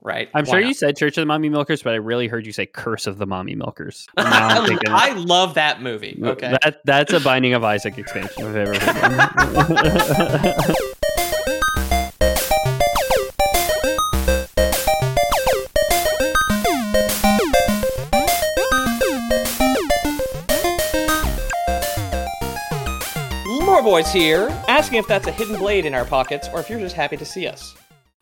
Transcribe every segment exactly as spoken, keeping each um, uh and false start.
Right. I'm Why sure not? You said Church of the Mommy Milkers, but I really heard you say Curse of the Mommy Milkers. I love that movie. Okay. That, that's a Binding of Isaac expansion if I've ever heard of. Lore Boys here, asking if that's a hidden blade in our pockets or if you're just happy to see us.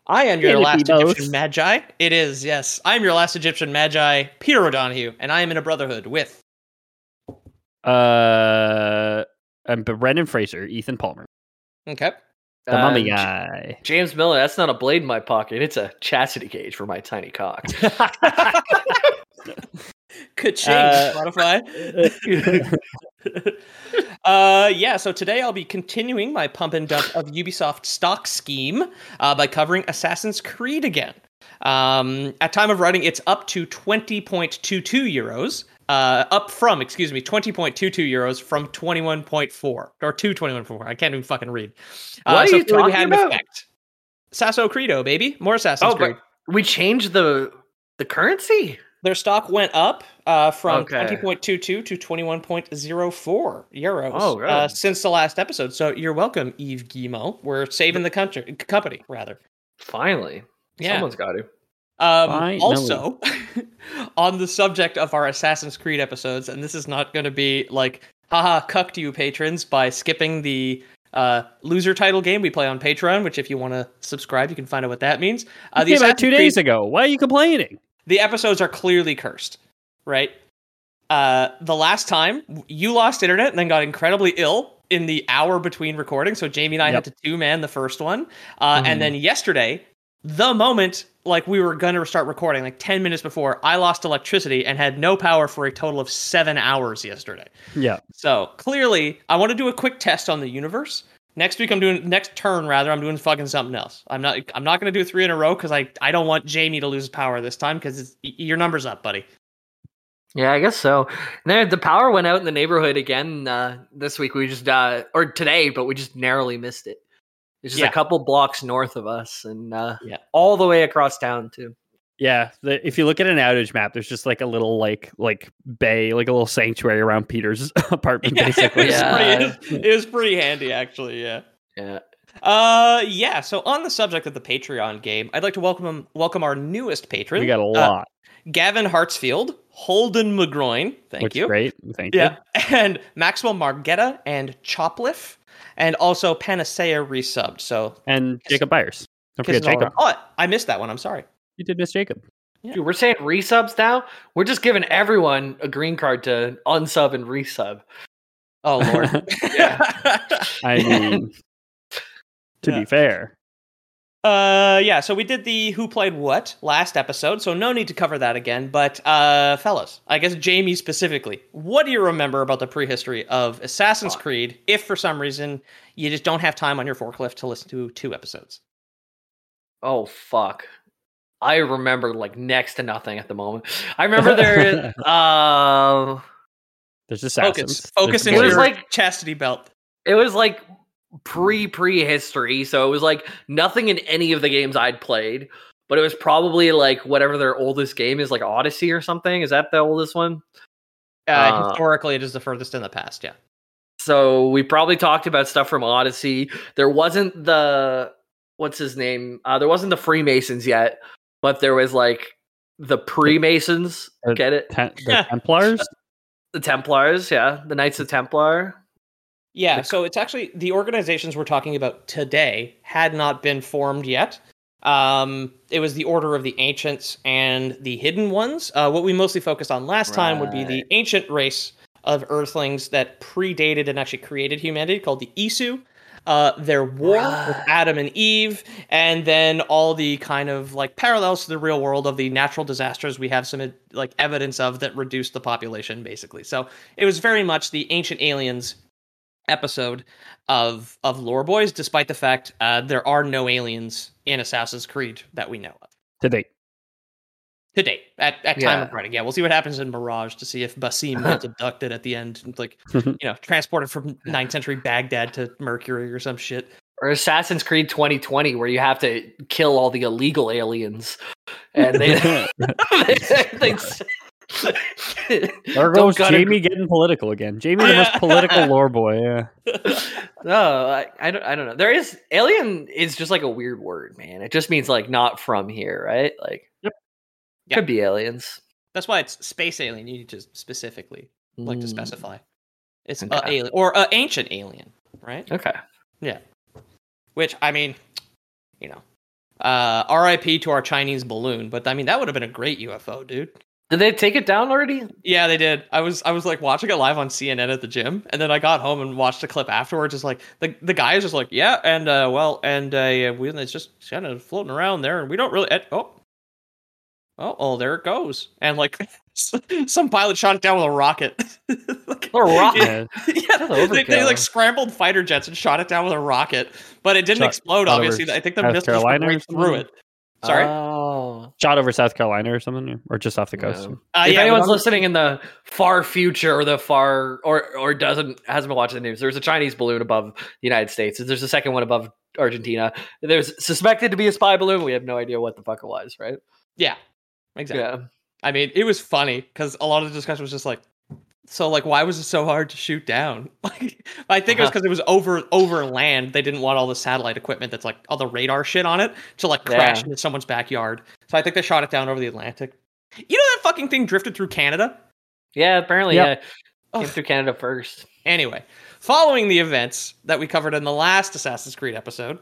I am your last Egyptian Magi. It is, yes. I am your last Egyptian Magi, Peter O'Donnell, and I am in a brotherhood with... Uh, um, Brendan Fraser, Ethan Palmer. Okay. The um, mummy guy. James Miller, that's not a blade in my pocket. It's a chastity gauge for my tiny cock. Could change, uh, Spotify. uh, yeah, so today I'll be continuing my pump and dump of Ubisoft stock scheme uh, by covering Assassin's Creed again. Um, at time of writing, it's up to twenty point two two euros, uh, up from, excuse me, twenty point two two euros from twenty-one point four, or two twenty-one point four. I can't even fucking read. Uh, what so are you talking had about? Sasso Credo, baby. More Assassin's oh, Creed. We changed the the currency? Their stock went up uh, from okay. twenty point two two to twenty-one point zero four euros oh, really? uh, since the last episode. So you're welcome, Yves Guillemot. We're saving the country, company, rather. Finally. Yeah. Someone's got to. Um, also, on the subject of our Assassin's Creed episodes, and this is not going to be like, haha, cucked you patrons by skipping the uh, loser title game we play on Patreon, which if you want to subscribe, you can find out what that means. Uh, the about two days Creed- ago. Why are you complaining? The episodes are clearly cursed, right? Uh, the last time, you lost internet and then got incredibly ill in the hour between recording, so Jamie and I yep. had to two-man the first one. Uh, mm-hmm. And then yesterday, the moment like we were going to start recording, like ten minutes before, I lost electricity and had no power for a total of seven hours yesterday. Yeah. So clearly, I want to do a quick test on the universe. Next week, I'm doing next turn rather. I'm doing fucking something else. I'm not. I'm not going to do three in a row because I, I don't want Jamie to lose power this time because your number's up, buddy. Yeah, I guess so. There, the power went out in the neighborhood again uh, this week. We just uh, or today, but we just narrowly missed it. It's just yeah. a couple blocks north of us and uh, yeah. all the way across town too. Yeah, the, if you look at an outage map, there's just like a little like like bay, like a little sanctuary around Peter's apartment, basically. Yeah, it was, yeah. Pretty, it was pretty handy, actually. Yeah. Yeah. Uh, yeah. So on the subject of the Patreon game, I'd like to welcome welcome our newest patron. We got a lot. Uh, Gavin Hartsfield, Holden McGroin. Thank Looks you. Great. Thank yeah. you. And Maxwell Margetta and Chopliff, and also Panacea resubbed. So and Jacob Byers. Don't forget Jacob. Oh, I missed that one. I'm sorry. You did miss Jacob. Yeah. Dude, we're saying resubs now. We're just giving everyone a green card to unsub and resub. Oh, Lord. yeah. I mean, to yeah. be fair. Uh, yeah, so we did the Who Played What last episode, so no need to cover that again. But, uh, fellas, I guess Jamie specifically, what do you remember about the prehistory of Assassin's oh. Creed if, for some reason, you just don't have time on your forklift to listen to two episodes? Oh, fuck. I remember like next to nothing at the moment. I remember there. uh, There's assassins. Focus, focus There's in your like chastity belt. It was like pre prehistory, so it was like nothing in any of the games I'd played. But it was probably like whatever their oldest game is, like Odyssey or something. Is that the oldest one? Uh, uh, historically, it is the furthest in the past. Yeah. So we probably talked about stuff from Odyssey. There wasn't the what's his name? Uh, there wasn't the Freemasons yet. But there was like the pre-Masons, the, get it? Ten, the yeah. Templars? The Templars, yeah. The Knights of Templar. Yeah, the, so it's actually, the organizations we're talking about today had not been formed yet. Um, it was the Order of the Ancients and the Hidden Ones. Uh, what we mostly focused on last right. time would be the ancient race of Earthlings that predated and actually created humanity called the Isu. uh, their war right. with Adam and Eve, and then all the kind of like parallels to the real world of the natural disasters we have some like evidence of that reduced the population, basically. So it was very much the Ancient Aliens episode of of Lore Boys, despite the fact uh, there are no aliens in Assassin's Creed that we know of. To date. To date, at, at time yeah. of writing, yeah. We'll see what happens in Mirage to see if Basim gets abducted at the end, and like, you know, transported from ninth century Baghdad to Mercury or some shit. Or Assassin's Creed twenty twenty, where you have to kill all the illegal aliens. And they... they, they there goes Jamie g- getting political again. Jamie, the most political lore boy, yeah. No, I, I, don't, I don't know. There is... Alien is just like a weird word, man. It just means like not from here, right? Like... Yep. Yeah. Could be aliens. That's why it's space alien. You need to specifically like mm. to specify. It's okay. a alien or a ancient alien, right? Okay. Yeah. Which I mean, you know, uh, R I P to our Chinese balloon. But I mean, that would have been a great U F O, dude. Did they take it down already? Yeah, they did. I was I was like watching it live on C N N at the gym, and then I got home and watched a clip afterwards. It's like the the guy is just like, yeah, and uh, well, and uh, we it's just kind of floating around there, and we don't really. Oh. Oh, oh, there it goes. And, like, some pilot shot it down with a rocket. Like, a rocket? Yeah, yeah. They, they, like, scrambled fighter jets and shot it down with a rocket. But it didn't shot, explode, shot obviously. I think the missiles went through it. Sorry? Oh. Shot over South Carolina or something? Or just off the coast? No. Uh, if yeah, anyone's listening in the far future or the far... Or, or doesn't hasn't been watching the news, there's a Chinese balloon above the United States. There's a second one above Argentina. There's suspected to be a spy balloon. We have no idea what the fuck it was, right? Yeah. Exactly. Yeah. I mean, it was funny because a lot of the discussion was just like, so like, why was it so hard to shoot down? Like, I think uh-huh. it was because it was over over land. They didn't want all the satellite equipment that's like all the radar shit on it to like crash yeah. into someone's backyard. So I think they shot it down over the Atlantic. You know that fucking thing drifted through Canada? Yeah, apparently. Yeah. Uh, came through Canada first. Anyway, following the events that we covered in the last Assassin's Creed episode,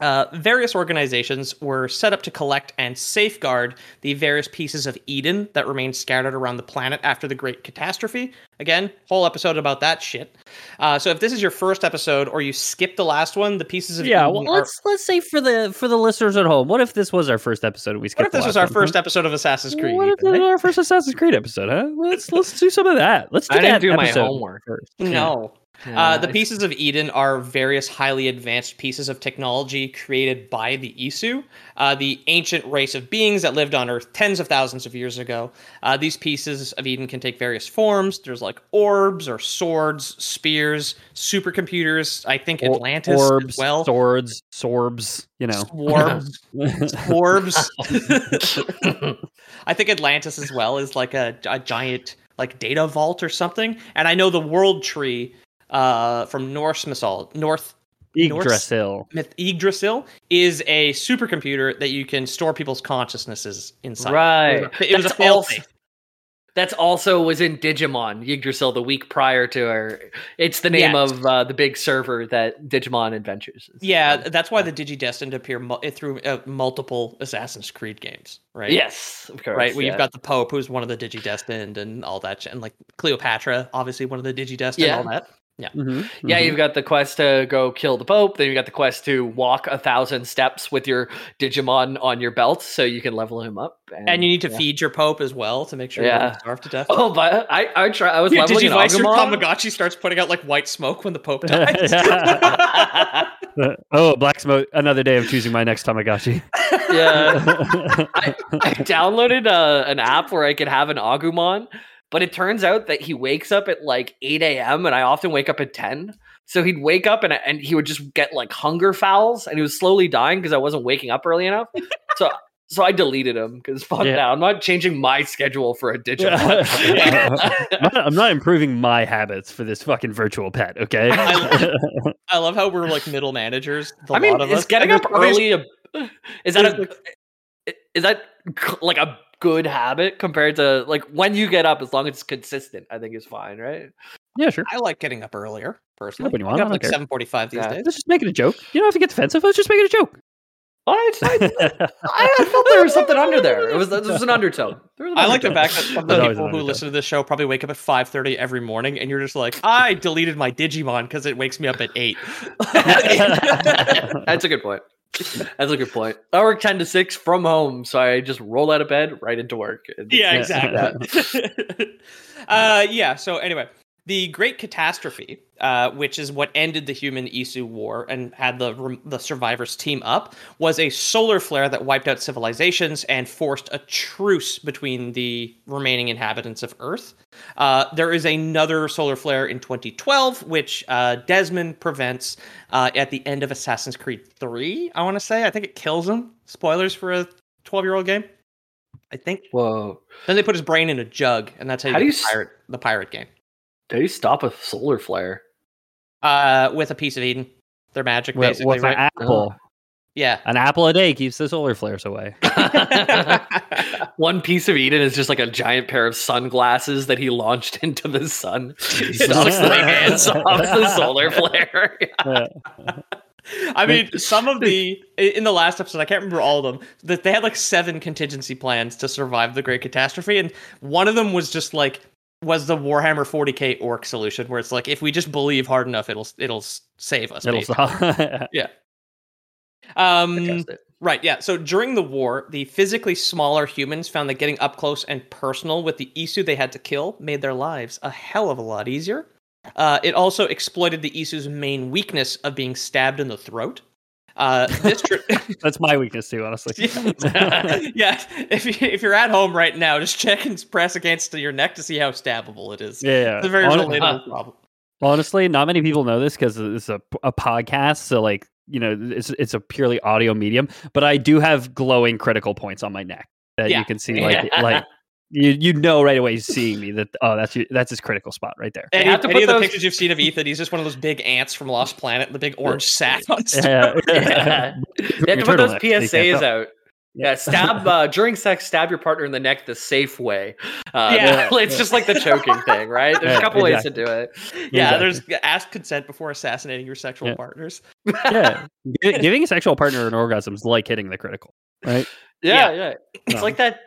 Uh, various organizations were set up to collect and safeguard the various pieces of Eden that remained scattered around the planet after the Great Catastrophe. Again, whole episode about that shit. Uh, so if this is your first episode or you skipped the last one, the pieces of yeah, Eden well, are... let's let's say for the for the listeners at home, what if this was our first episode and we skipped? What if this the last was our one? first episode of Assassin's Creed? What if this was our first Assassin's Creed episode? Huh? Let's let's do some of that. Let's do I that didn't do episode. my homework first. No. Yeah. Uh, the pieces of Eden are various highly advanced pieces of technology created by the Isu, uh, the ancient race of beings that lived on Earth tens of thousands of years ago. Uh, these pieces of Eden can take various forms. There's like orbs or swords, spears, supercomputers, I think Atlantis orbs, as well. Swords, sorbs, you know. Swarms. Swarms. I think Atlantis as well is like a, a giant like data vault or something. And I know the world tree... Uh, from Norse mythology, North Yggdrasil. Norse myth, Yggdrasil is a supercomputer that you can store people's consciousnesses inside. Right, it was, it was a failsafe. That's also was in Digimon Yggdrasil the week prior to her. It's the name yeah. of uh, the big server that Digimon adventures. Yeah, like, that's why the Digidestined appear mu- through uh, multiple Assassin's Creed games, right? Yes, of course. Right, where yeah. you've got the Pope, who's one of the Digidestined, and all that, and like Cleopatra, obviously one of the Digidestined, yeah. all that. Yeah, mm-hmm. yeah. You've got the quest to go kill the Pope. Then you've got the quest to walk a thousand steps with your Digimon on your belt so you can level him up. And, and you need to yeah. feed your Pope as well to make sure yeah. you don't starve to death. Oh, but I, I try. I was yeah, leveling Digimon. Your Tamagotchi starts putting out like white smoke when the Pope dies. Oh, black smoke. Another day of choosing my next Tamagotchi. Yeah, I, I downloaded uh, an app where I could have an Agumon. But it turns out that he wakes up at like eight a.m. and I often wake up at ten. So he'd wake up and and he would just get like hunger fouls, and he was slowly dying because I wasn't waking up early enough. So so I deleted him because fuck yeah. now. I'm not changing my schedule for a Digimon. Yeah. I'm, I'm not improving my habits for this fucking virtual pet, okay? I love, I love how we're like middle managers. The I mean, lot of is us. Getting up early a, is that a, is that like a good habit compared to like when you get up, as long as it's consistent, I think is fine, right? Yeah, sure. I like getting up earlier personally. When you want, I get up I like seven forty-five these yeah. days. Let's just make it a joke. You don't have to get defensive. Let's just make it a joke. What? I, I, I felt there was something under there. It was, there was an undertone. There was an I undertone. Like the fact that some of the people who listen to this show probably wake up at five thirty every morning, and you're just like, I deleted my Digimon because it wakes me up at eight. That's a good point. That's a good point. I work ten to six from home, so I just roll out of bed right into work. Yeah, exactly. uh, yeah, so anyway. The Great Catastrophe, uh, which is what ended the Human-Isu War and had the the survivors team up, was a solar flare that wiped out civilizations and forced a truce between the remaining inhabitants of Earth. Uh, there is another solar flare in twenty twelve, which uh, Desmond prevents uh, at the end of Assassin's Creed three, I want to say. I think it kills him. Spoilers for a twelve-year-old game, I think. Whoa. Then they put his brain in a jug, and that's how you how get do you the, pirate, s- the pirate game. They stop a solar flare. Uh, with a piece of Eden. They're magic, with, basically. With right? an apple. Oh. Yeah. An apple a day keeps the solar flares away. One piece of Eden is just like a giant pair of sunglasses that he launched into the sun. It just like hands off the solar flare. Yeah. I mean, some of the, in the last episode, I can't remember all of them, that they had like seven contingency plans to survive the Great Catastrophe. And one of them was just like, was the Warhammer forty K orc solution, where it's like, if we just believe hard enough, it'll it'll save us. It'll stop. Yeah. Um, right, yeah. So during the war, the physically smaller humans found that getting up close and personal with the Isu they had to kill made their lives a hell of a lot easier. Uh, it also exploited the Isu's main weakness of being stabbed in the throat. Uh, this tri- That's my weakness too, honestly. Yeah. Yeah. If you, if you're at home right now, just check and press against your neck to see how stabbable it is. Yeah, yeah. It's a very Hon- relatable uh, problem. Honestly, not many people know this because it's a, a podcast, so like, you know, it's it's a purely audio medium. But I do have glowing critical points on my neck that yeah. you can see, like yeah. like. You you know right away, seeing me, that oh that's your, that's his critical spot right there. And you have to any put of the those... pictures you've seen of Ethan, he's just one of those big ants from Lost Planet, the big orange sack. On yeah, yeah. You have to put those P S As out. Yeah, stab uh, during sex, stab your partner in the neck the safe way. Uh, yeah, it's just like the choking thing, right? There's yeah, a couple exactly. ways to do it. Yeah, exactly. There's ask consent before assassinating your sexual yeah. partners. Yeah, giving a sexual partner an orgasm is like hitting the critical, right? Yeah, yeah. yeah. It's no. like that.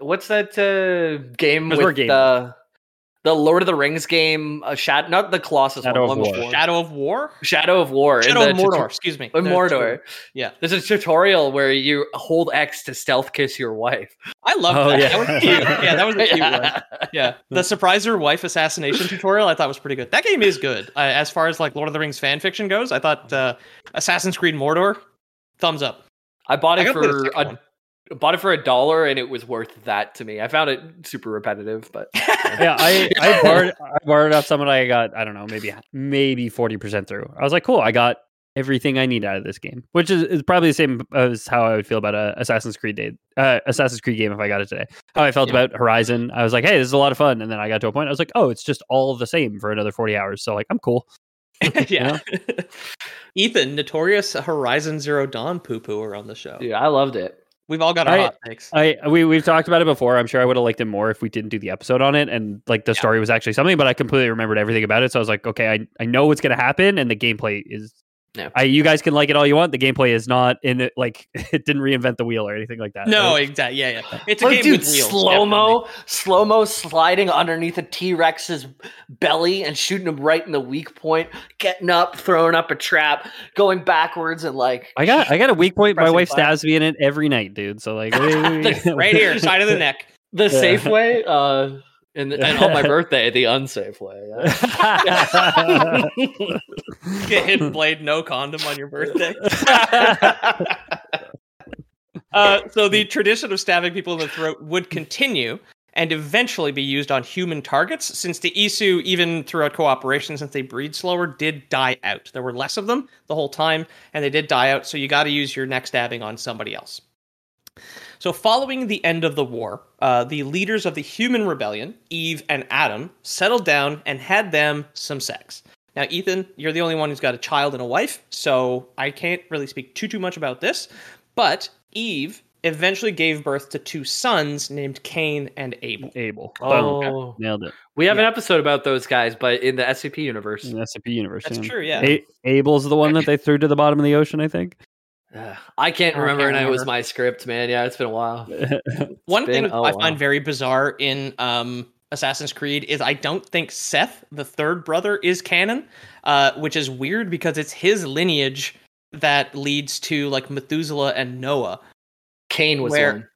What's that uh, game with game. the the Lord of the Rings game? Uh, Shad- not the Colossus Shadow one. Of one War. Shadow of War. Shadow of War. Shadow of Mordor. Tutor- excuse me. In Mordor. Yeah. There's a tutorial where you hold X to stealth kiss your wife. I love oh, that. Yeah. That was cute. Yeah, that was a cute yeah. one. Yeah, the surprise your wife assassination tutorial I thought was pretty good. That game is good uh, as far as like Lord of the Rings fan fiction goes. I thought uh, Assassin's Creed Mordor, thumbs up. I bought it I for a. Bought it for a dollar, and it was worth that to me. I found it super repetitive, but yeah, I I borrowed I borrowed off someone. I got I don't know, maybe maybe forty percent through. I was like, cool, I got everything I need out of this game, which is, is probably the same as how I would feel about a Assassin's Creed day, uh, Assassin's Creed game if I got it today. How I felt yeah. about Horizon, I was like, hey, this is a lot of fun, and then I got to a point I was like, oh, it's just all the same for another forty hours, so like I'm cool. Yeah. Ethan, notorious Horizon Zero Dawn poo pooer on the show. Yeah, I loved it. We've all got our I, hot takes. I we we've talked about it before. I'm sure I would have liked it more if we didn't do the episode on it and like the yeah. story was actually something. But I completely remembered everything about it, so I was like, okay, I, I know what's gonna happen, and the gameplay is. No. I you guys can like it all you want. The gameplay is not in it. Like it didn't reinvent the wheel or anything like that. No, right? exactly. Yeah, yeah. It's a oh, game dude, with wheels. Slow mo, slow mo sliding underneath a T Rex's belly and shooting him right in the weak point. Getting up, throwing up a trap, going backwards, and like I got I got a weak point. My wife fire. stabs me in it every night, dude. So like right here, side of the neck, the yeah. safe way. Uh, And, and on my birthday, the unsafe way. Yeah. Get hit, blade, no condom on your birthday. uh, so the tradition of stabbing people in the throat would continue and eventually be used on human targets, since the Isu, even throughout cooperation, since they breed slower, did die out. There were less of them the whole time, and they did die out, so you got to use your neck stabbing on somebody else. So following the end of the war, uh, the leaders of the human rebellion, Eve and Adam, settled down and had them some sex. Now, Ethan, you're the only one who's got a child and a wife, so I can't really speak too, too much about this. But Eve eventually gave birth to two sons named Cain and Abel. Abel. Oh, oh. Nailed it. We have yeah. an episode about those guys, but in the S C P universe. In the S C P universe. That's yeah. true, yeah. A- Abel's the one that they threw to the bottom of the ocean, I think. Uh, I can't I remember, can't and remember. It was my script, man. Yeah, it's been a while. One been, thing oh, I find wow. very bizarre in um, Assassin's Creed is I don't think Seth, the third brother, is canon, uh, which is weird because it's his lineage that leads to like Methuselah and Noah. Cain was where... one.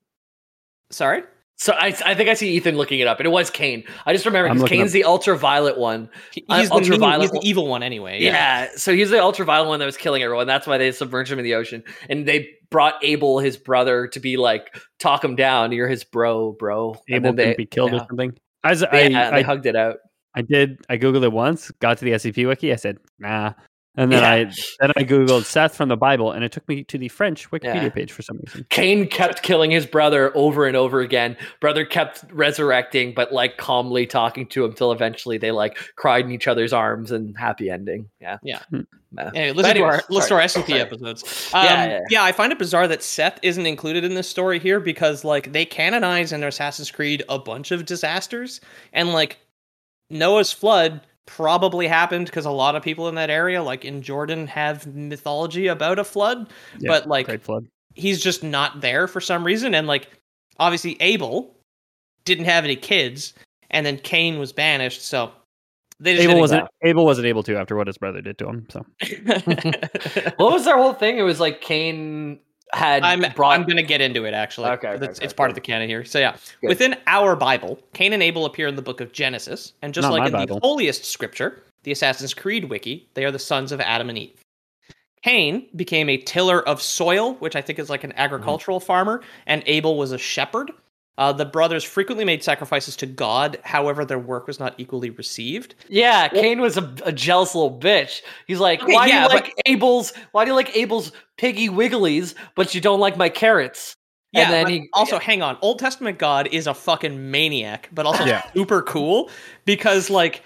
Sorry? So I, I think I see Ethan looking it up, and it was Cain. I just remember because Cain's up. the ultraviolet one. He's, uh, the, ultraviolet mean, he's one. the evil one anyway. Yeah. yeah, so he's the ultraviolet one that was killing everyone. That's why they submerged him in the ocean. And they brought Abel, his brother, to be like, talk him down. You're his bro, bro. Abel could be killed yeah. or something. As I, yeah, I, I hugged it out. I did. I Googled it once, got to the S C P wiki. I said, nah. And then yeah. I then I Googled Seth from the Bible, and it took me to the French Wikipedia yeah. page for some reason. Cain kept killing his brother over and over again. Brother kept resurrecting, but like calmly talking to him till eventually they like cried in each other's arms and happy ending. Yeah. Yeah. Hmm. yeah. Anyway, listen, anyways, to our, listen to our S C P episodes. Um, yeah, yeah. yeah, I find it bizarre that Seth isn't included in this story here because like they canonize in their Assassin's Creed a bunch of disasters, and like Noah's flood probably happened because a lot of people in that area, like in Jordan, have mythology about a flood, yeah, but like flood. he's just not there for some reason. And like, obviously Abel didn't have any kids, and then Cain was banished. So they just Abel wasn't Abel wasn't able to after what his brother did to him. So what was their whole thing? It was like Cain had. I'm, brought... I'm going to get into it actually. Okay, okay it's, okay, it's part okay. of the canon here. So yeah, Good. within our Bible, Cain and Abel appear in the book of Genesis, and just Not like in Bible. the holiest scripture, the Assassin's Creed wiki, they are the sons of Adam and Eve. Cain became a tiller of soil, which I think is like an agricultural mm-hmm. farmer, and Abel was a shepherd. Uh, the brothers frequently made sacrifices to God. However, their work was not equally received. Yeah, Cain was a, a jealous little bitch. He's like, okay, why yeah, do you like but... Abel's? Why do you like Abel's piggy wigglies, but you don't like my carrots? Yeah. And then he, also, yeah. hang on. Old Testament God is a fucking maniac, but also yeah. super cool because, like,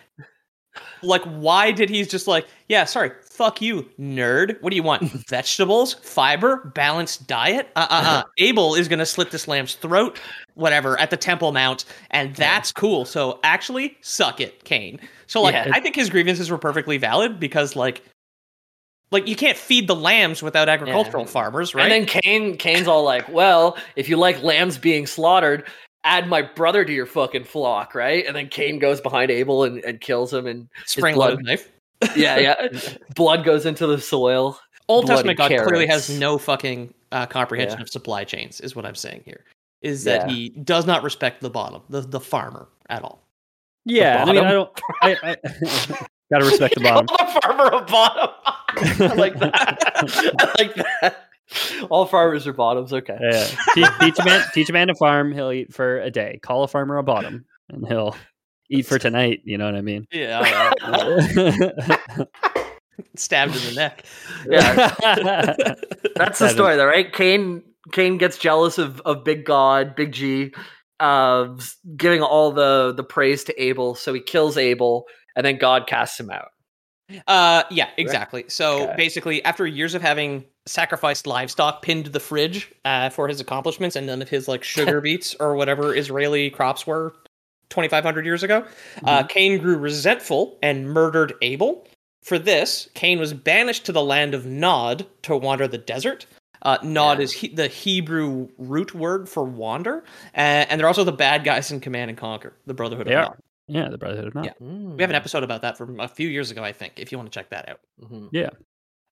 like why did he just like? Yeah, sorry. Fuck you, nerd. What do you want? Vegetables, fiber, balanced diet? Uh-uh-uh. Abel is going to slit this lamb's throat, whatever, at the Temple Mount, and that's yeah. cool. So actually, suck it, Cain. So, like, yeah. I think his grievances were perfectly valid because, like, like you can't feed the lambs without agricultural yeah. farmers, right? And then Cain, Cain's all like, well, if you like lambs being slaughtered, add my brother to your fucking flock, right? And then Cain goes behind Abel and, and kills him. and Spring-loaded knife. yeah, yeah. Blood goes into the soil. Old Blood Testament God carrots. clearly has no fucking uh, comprehension yeah. of supply chains, is what I'm saying here. Is that yeah. he does not respect the bottom, the, the farmer at all. Yeah, I mean, I don't. I, I, gotta respect the bottom. All the farmer a bottom. I like that. I like that. All farmers are bottoms. Okay. Yeah. Teach, teach a man, teach a man to farm. He'll eat for a day. Call a farmer a bottom, and he'll. Eat for tonight, you know what I mean? Yeah. Stabbed in the neck. Yeah. That's the story, though, right? Cain Cain gets jealous of, of Big God, Big G, uh, giving all the, the praise to Abel, so he kills Abel, and then God casts him out. Uh, yeah, exactly. Right? So okay. basically, after years of having sacrificed livestock pinned to the fridge uh, for his accomplishments, and none of his like sugar beets or whatever Israeli crops were, twenty-five hundred years ago, mm-hmm. uh, Cain grew resentful and murdered Abel. For this, Cain was banished to the land of Nod to wander the desert. Uh, Nod yeah. is he- the Hebrew root word for wander, uh, and they're also the bad guys in Command and Conquer, the Brotherhood they of are. Nod. Yeah, the Brotherhood of Nod. Yeah. Mm. We have an episode about that from a few years ago, I think, if you want to check that out. Mm-hmm. Yeah.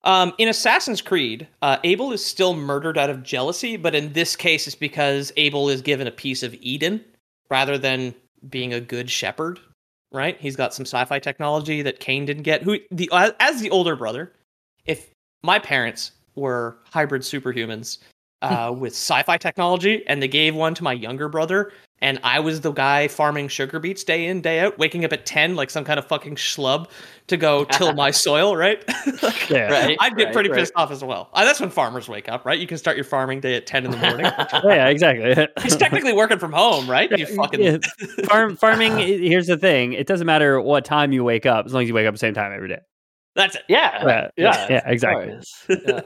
Um, in Assassin's Creed, uh, Abel is still murdered out of jealousy, but in this case, it's because Abel is given a piece of Eden rather than being a good shepherd, right? He's got some sci-fi technology that Cain didn't get. Who the as the older brother, if my parents were hybrid superhumans uh, with sci-fi technology, and they gave one to my younger brother, and I was the guy farming sugar beets day in, day out, waking up at ten like some kind of fucking schlub to go till my soil, right? like, yeah, right I'd get right, pretty right. pissed off as well. Uh, that's when farmers wake up, right? You can start your farming day at ten in the morning. yeah, exactly. It's technically working from home, right? You fucking yeah. Farm, farming, here's the thing. It doesn't matter what time you wake up, as long as you wake up at the same time every day. That's it. Yeah. Yeah, yeah, yeah exactly. Yeah.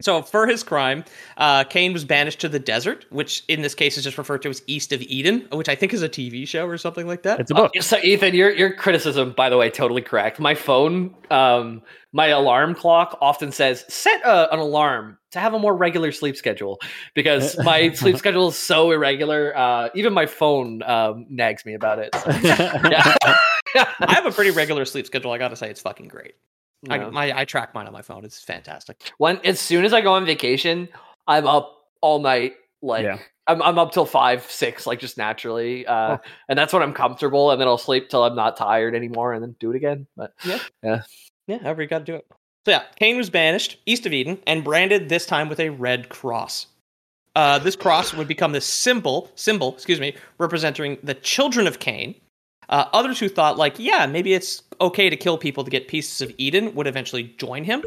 So for his crime, uh, Cain was banished to the desert, which in this case is just referred to as East of Eden, which I think is a T V show or something like that. It's a book. Uh, so Ethan, your your criticism, by the way, totally correct. My phone, um, my alarm clock often says, set a, an alarm to have a more regular sleep schedule, because my sleep schedule is so irregular. Uh, even my phone um, nags me about it. So. Yeah. I have a pretty regular sleep schedule. I got to say, it's fucking great. No. I, my, I track mine on my phone. It's fantastic. When as soon as I go on vacation, I'm up all night. Like yeah. I'm, I'm up till five, six, like just naturally, uh, oh. and that's when I'm comfortable. And then I'll sleep till I'm not tired anymore, and then do it again. But yeah, yeah, yeah. However, you got to do it. So yeah, Cain was banished east of Eden and branded this time with a red cross. Uh, this cross would become the symbol, symbol, excuse me, representing the children of Cain. Uh, others who thought, like, yeah, maybe it's okay to kill people to get pieces of Eden would eventually join him.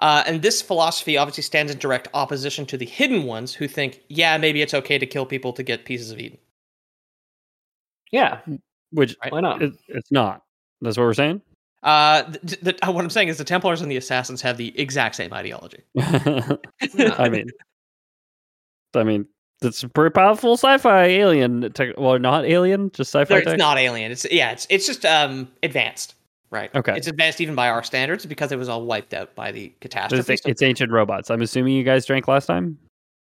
Uh, and this philosophy obviously stands in direct opposition to the hidden ones who think, yeah, maybe it's okay to kill people to get pieces of Eden. Yeah. Which, right? Why not? It, it's not. That's what we're saying? Uh, th- th- what I'm saying is the Templars and the Assassins have the exact same ideology. I mean, I mean... That's a pretty powerful sci-fi alien. Tech- well, not alien, just sci-fi. There, it's tech? Not alien. It's yeah. It's it's just um advanced, right? Okay. It's advanced even by our standards because it was all wiped out by the catastrophe. It's, it's ancient robots. I'm assuming you guys drank last time.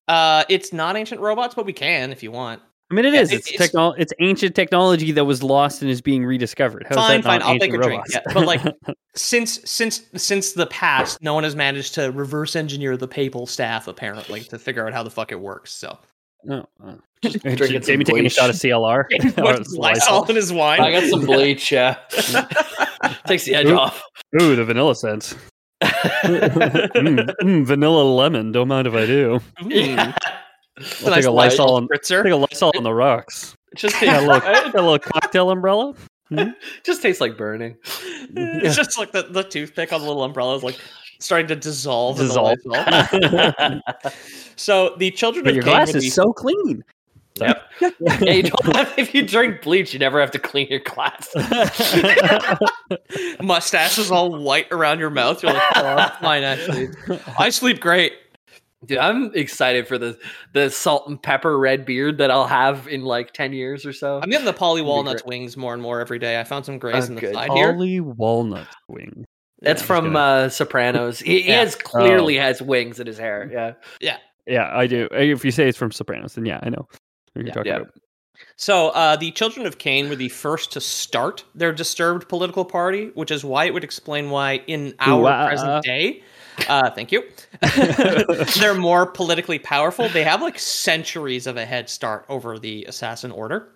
Uh, it's not ancient robots, but we can if you want. I mean, it yeah, is. It's it's, technol- it's ancient technology that was lost and is being rediscovered. How fine, is that fine. I'll take a robots? drink. Yeah. But like, since since since the past, no one has managed to reverse engineer the papal staff apparently to figure out how the fuck it works. So. No, uh, Jamie taking a shot of C L R. Lysol in his wine. I got some bleach. Yeah, takes the edge ooh, off. Ooh, the vanilla scent. mm, mm, vanilla lemon. Don't mind if I do. Yeah. I'll take, nice a Lysol on, take a Lysol on the rocks. It just tastes a little, a little cocktail umbrella. Mm-hmm. Just tastes like burning. Yeah. It's just like the, the toothpick on the little umbrella is like starting to dissolve. Dissolve. So the children but of your Cain glass be... is so clean. Yep. Yeah, you don't have, if you drink bleach, you never have to clean your glass. Mustache is all white around your mouth. You're like, oh, that's mine actually. I sleep great. Dude, I'm excited for the the salt and pepper red beard that I'll have in like ten years or so. I'm getting the poly walnut wings more and more every day. I found some grays in the good. side poly here. Poly walnut wings. That's yeah, from uh, Sopranos. He, yeah. he has clearly oh. has wings in his hair. Yeah, yeah. Yeah, I do. If you say it's from Sopranos, then yeah, I know. What yeah, yeah. About. So uh, the Children of Cain were the first to start their disturbed political party, which is why it would explain why in our Ooh, uh, present day, uh, thank you, they're more politically powerful. They have like centuries of a head start over the Assassin Order.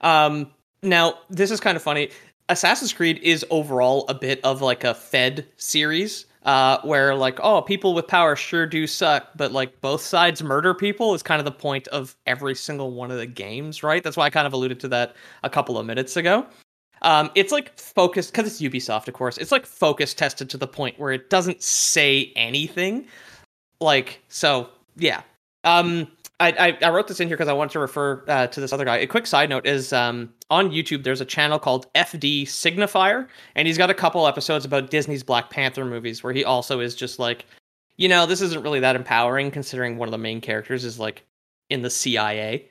Um, now, this is kind of funny. Assassin's Creed is overall a bit of like a Fed series. Uh, where like, oh, people with power sure do suck, but like both sides murder people is kind of the point of every single one of the games, right? That's why I kind of alluded to that a couple of minutes ago. Um, it's like focused, because it's Ubisoft, of course, it's like focus tested to the point where it doesn't say anything. Like, so, yeah. Um, I, I, I wrote this in here because I wanted to refer uh, to this other guy. A quick side note is um, on YouTube, there's a channel called F D Signifier, and he's got a couple episodes about Disney's Black Panther movies where he also is just like, you know, this isn't really that empowering considering one of the main characters is like in the C I A,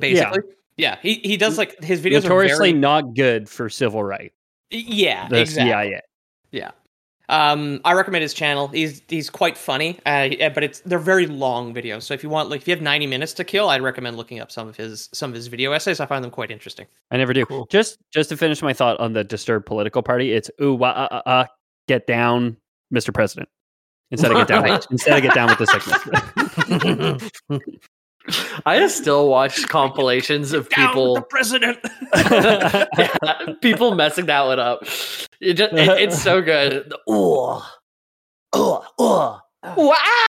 basically. Yeah, yeah he, he does like his videos notoriously are very... not good for civil rights. Yeah, the exactly. C I A. Yeah. Um, I recommend his channel. He's he's quite funny, uh, but it's they're very long videos. So if you want, like, if you have ninety minutes to kill, I'd recommend looking up some of his some of his video essays. I find them quite interesting. I never do. Cool. Just just to finish my thought on the disturbed political party, it's ooh wah, uh, uh, uh, get down, Mister President. Instead of get down, with, instead of get down with the sickness. I just still watch compilations of down people with the president. Yeah, people messing that one up. It just, it, it's so good. Ooh, ooh, ooh, wow!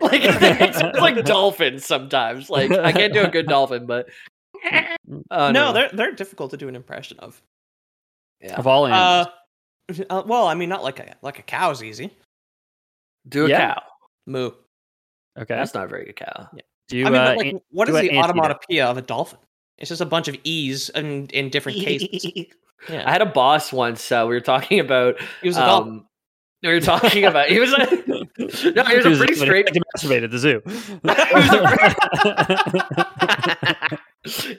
Like it's, it's like dolphins sometimes. Like I can't do a good dolphin, but uh, no, no, they're they're difficult to do an impression of. Yeah. Of all animals. Uh, uh, well, I mean, not like a like a cow's easy. Do a yeah. cow. Moo. Okay, that's not a very good cow. Yeah. Do you, I mean, uh, like, an, what is the automatopoeia of a dolphin? It's just a bunch of E's in, in different cases. Yeah. I had a boss once. Uh, we were talking about. He was a um, dolphin. we were talking about. He was like, no, he was, he was a pretty straight. He masturbated at the zoo.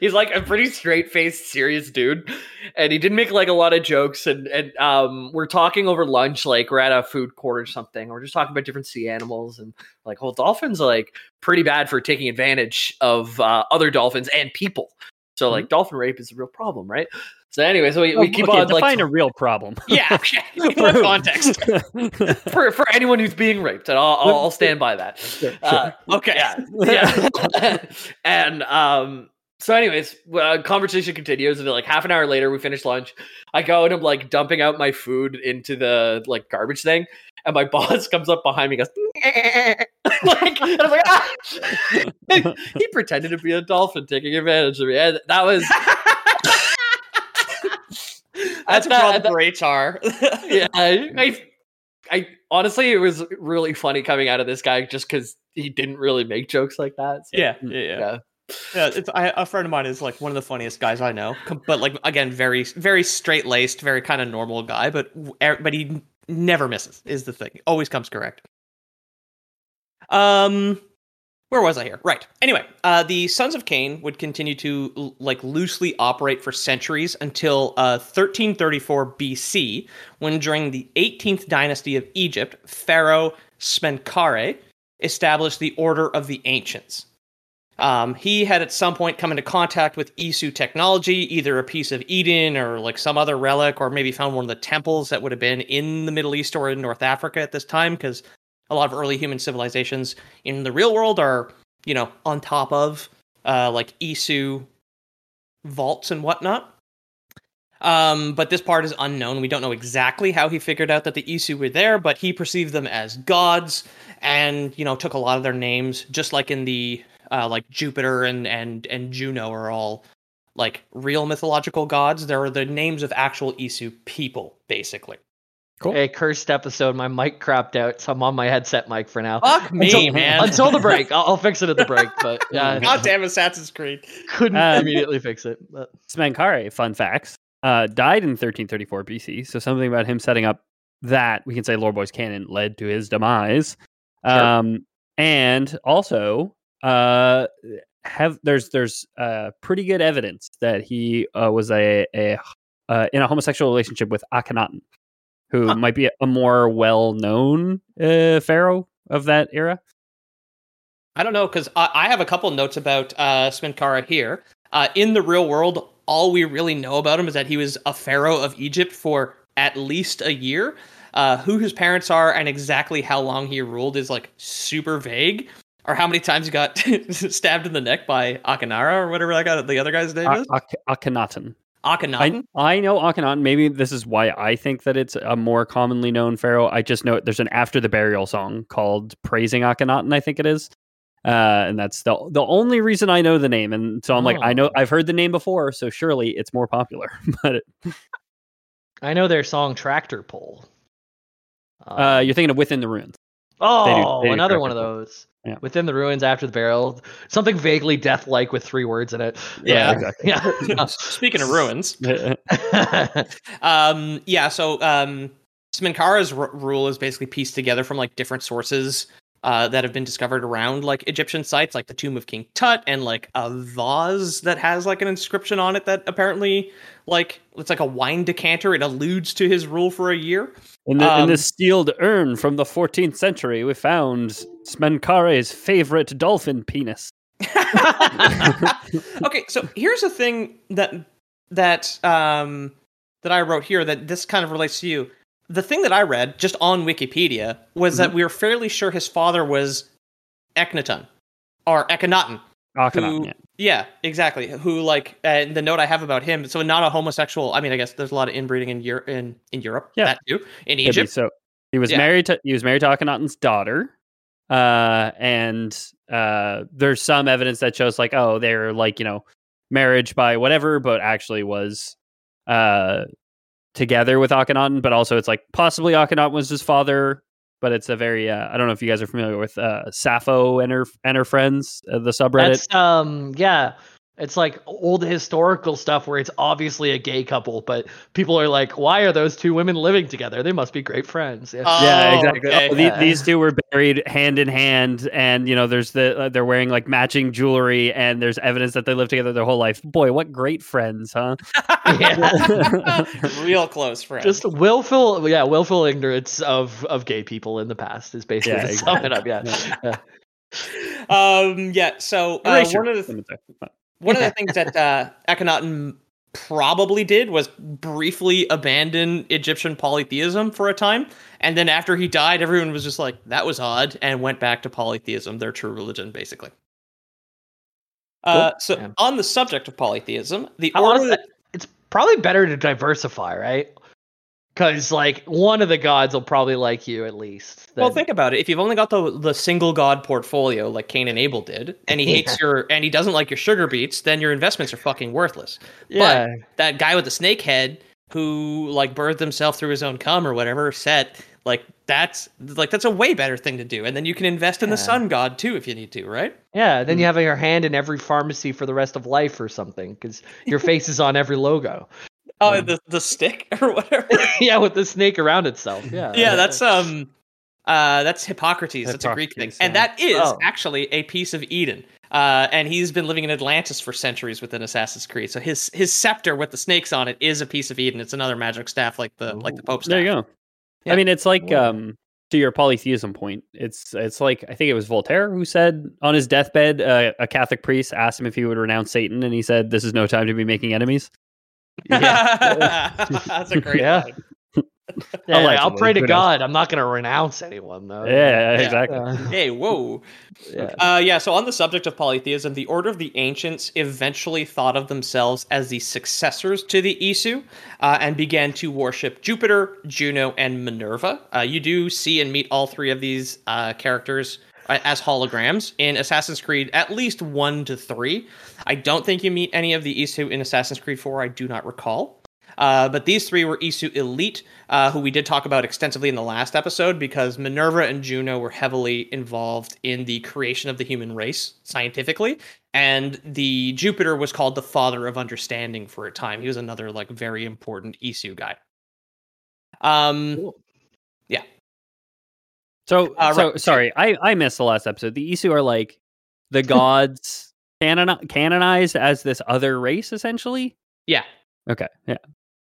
He's like a pretty straight-faced, serious dude, and he didn't make like a lot of jokes. And and um, we're talking over lunch, like we're at a food court or something. We're just talking about different sea animals and like, well, dolphins are like pretty bad for taking advantage of uh, other dolphins and people. So like, mm-hmm. dolphin rape is a real problem, right? So anyway, so we, we keep okay, on like find a real problem. Yeah, yeah for context, for for anyone who's being raped, and I'll I'll, I'll stand by that. Sure, sure. Uh, okay, yeah, yeah. And um, so anyways, uh, conversation continues, and like half an hour later, we finish lunch. I go and I'm like dumping out my food into the like garbage thing, and my boss comes up behind me, and goes. Like, and I was like, ah! He pretended to be a dolphin taking advantage of me, and that was. That's a problem for H R. Yeah, I, I honestly, it was really funny coming out of this guy just because he didn't really make jokes like that. So, yeah, yeah, yeah. yeah. yeah it's, I, a friend of mine is like one of the funniest guys I know, but like again, very, very straight laced, very kind of normal guy, but but he never misses. Is the thing always comes correct. Um. Where was I here? Right. Anyway, uh, the Sons of Cain would continue to like loosely operate for centuries until uh, thirteen thirty-four B C, when during the eighteenth dynasty of Egypt, Pharaoh Smenkhkare established the Order of the Ancients. Um, he had at some point come into contact with Isu technology, either a piece of Eden or like some other relic, or maybe found one of the temples that would have been in the Middle East or in North Africa at this time, because a lot of early human civilizations in the real world are, you know, on top of, uh, like, Isu vaults and whatnot. Um, but this part is unknown. We don't know exactly how he figured out that the Isu were there, but he perceived them as gods and, you know, took a lot of their names, just like in the, uh, like, Jupiter and, and, and Juno are all, like, real mythological gods. There are the names of actual Isu people, basically. Cool. A cursed episode. My mic crapped out, so I'm on my headset mic for now. Fuck me, until, man. Until the break. I'll, I'll fix it at the break. But yeah. God damn Assassin's Creed. Couldn't um, immediately fix it. But. Smenkhkare, fun facts, uh, died in thirteen thirty-four B C, so something about him setting up that, we can say Lore Boys canon, led to his demise. Sure. Um, and also, uh, have there's there's uh, pretty good evidence that he uh, was a, a uh, in a homosexual relationship with Akhenaten, who huh. might be a more well-known uh, pharaoh of that era. I don't know, because I, I have a couple notes about uh, Smenkhkare here. Uh, in the real world, all we really know about him is that he was a pharaoh of Egypt for at least a year. Uh, who his parents are and exactly how long he ruled is, like, super vague. Or how many times he got stabbed in the neck by Akhenaten or whatever that guy, the other guy's name a- is? A- Akhenaten. Akhenaten? I, I know Akhenaten. Maybe this is why I think that it's a more commonly known pharaoh. I just know it, there's an after the burial song called Praising Akhenaten, I think it is. Uh, and that's the the only reason I know the name. And so I'm oh. like, I know I've heard the name before, so surely it's more popular. But it... I know their song Tractor Pull. Uh, uh, you're thinking of Within the Ruins. Oh, they do, they another one of those. Yeah. Within the Ruins, After the Burial, something vaguely death-like with three words in it. Yeah, uh, exactly. Yeah. Speaking of ruins, um, yeah. So um, Smenkhkare's r- rule is basically pieced together from like different sources uh, that have been discovered around like Egyptian sites, like the tomb of King Tut, and like a vase that has like an inscription on it that apparently like it's like a wine decanter. It alludes to his rule for a year. In the, um, in the sealed urn from the fourteenth century, we found Smenkare's favorite dolphin penis. Okay, so here's a thing that that um, that I wrote here that this kind of relates to you. The thing that I read just on Wikipedia was mm-hmm. that we were fairly sure his father was Akhenaten or Akhenaten. Akhenaten, yeah. Yeah, exactly. Who like uh, the note I have about him? So not a homosexual. I mean, I guess there's a lot of inbreeding in Europe. In, in Europe, yeah, that too. In Egypt, maybe. So he was yeah. married to he was married to Akhenaten's daughter, uh, and uh, there's some evidence that shows like, oh, they're like, you know, marriage by whatever, but actually was uh, together with Akhenaten. But also, it's like possibly Akhenaten was his father. But it's a very, uh, I don't know if you guys are familiar with uh, Sappho and her and her friends, uh, the subreddit. That's, um, yeah, It's like old historical stuff where it's obviously a gay couple, but people are like, why are those two women living together? They must be great friends. Yeah, oh, yeah exactly. Okay. Oh, the, these two were buried hand in hand. And, you know, there's the uh, they're wearing like matching jewelry and there's evidence that they lived together their whole life. Boy, what great friends, huh? Yeah. Real close friends. Just willful. Yeah. Willful ignorance of, of gay people in the past is basically yeah, exactly. sum it up. Yeah. yeah. yeah. Um, yeah. So uh, one of the th- One of the things that uh, Akhenaten probably did was briefly abandon Egyptian polytheism for a time. And then after he died, everyone was just like, that was odd, and went back to polytheism, their true religion, basically. Uh, oh, so man. On the subject of polytheism, the How order that... It's probably better to diversify, right? Because, like, one of the gods will probably like you, at least. Then. Well, think about it. If you've only got the the single god portfolio, like Cain and Abel did, and he yeah. hates your, and he doesn't like your sugar beets, then your investments are fucking worthless. Yeah. But that guy with the snake head who, like, birthed himself through his own cum or whatever, set, like, that's, like, that's a way better thing to do. And then you can invest in yeah. the sun god, too, if you need to, right? Yeah, then mm. you have your hand in every pharmacy for the rest of life or something, because your face is on every logo. Oh, the the stick or whatever. yeah, with the snake around itself. Yeah, yeah, that's um, uh, that's Hippocrates. Hippocrates that's a Greek thing, yeah. and that is oh. actually a piece of Eden. Uh, and he's been living in Atlantis for centuries within Assassin's Creed. So his his scepter with the snakes on it is a piece of Eden. It's another magic staff like the Ooh. like the Pope's. There you go. Yeah. I mean, it's like um, to your polytheism point. It's it's like I think it was Voltaire who said on his deathbed, uh, a Catholic priest asked him if he would renounce Satan, and he said, "This is no time to be making enemies." Yeah. That's a great yeah. yeah, I'll pray to God. I'm not going to renounce anyone, though. Yeah, yeah. exactly. Uh, hey, whoa. Yeah. Uh, yeah, so on the subject of polytheism, the Order of the Ancients eventually thought of themselves as the successors to the Isu uh, and began to worship Jupiter, Juno, and Minerva. Uh, you do see and meet all three of these uh, characters as holograms in Assassin's Creed, at least one to three. I don't think you meet any of the Isu in Assassin's Creed four. I do not recall. Uh, but these three were Isu Elite, uh, who we did talk about extensively in the last episode because Minerva and Juno were heavily involved in the creation of the human race scientifically. And the Jupiter was called the Father of Understanding for a time. He was another like very important Isu guy. Um, cool. Yeah. So, uh, so right. sorry, I, I missed the last episode. The Isu are like the gods canoni- canonized as this other race, essentially? Yeah. Okay, yeah.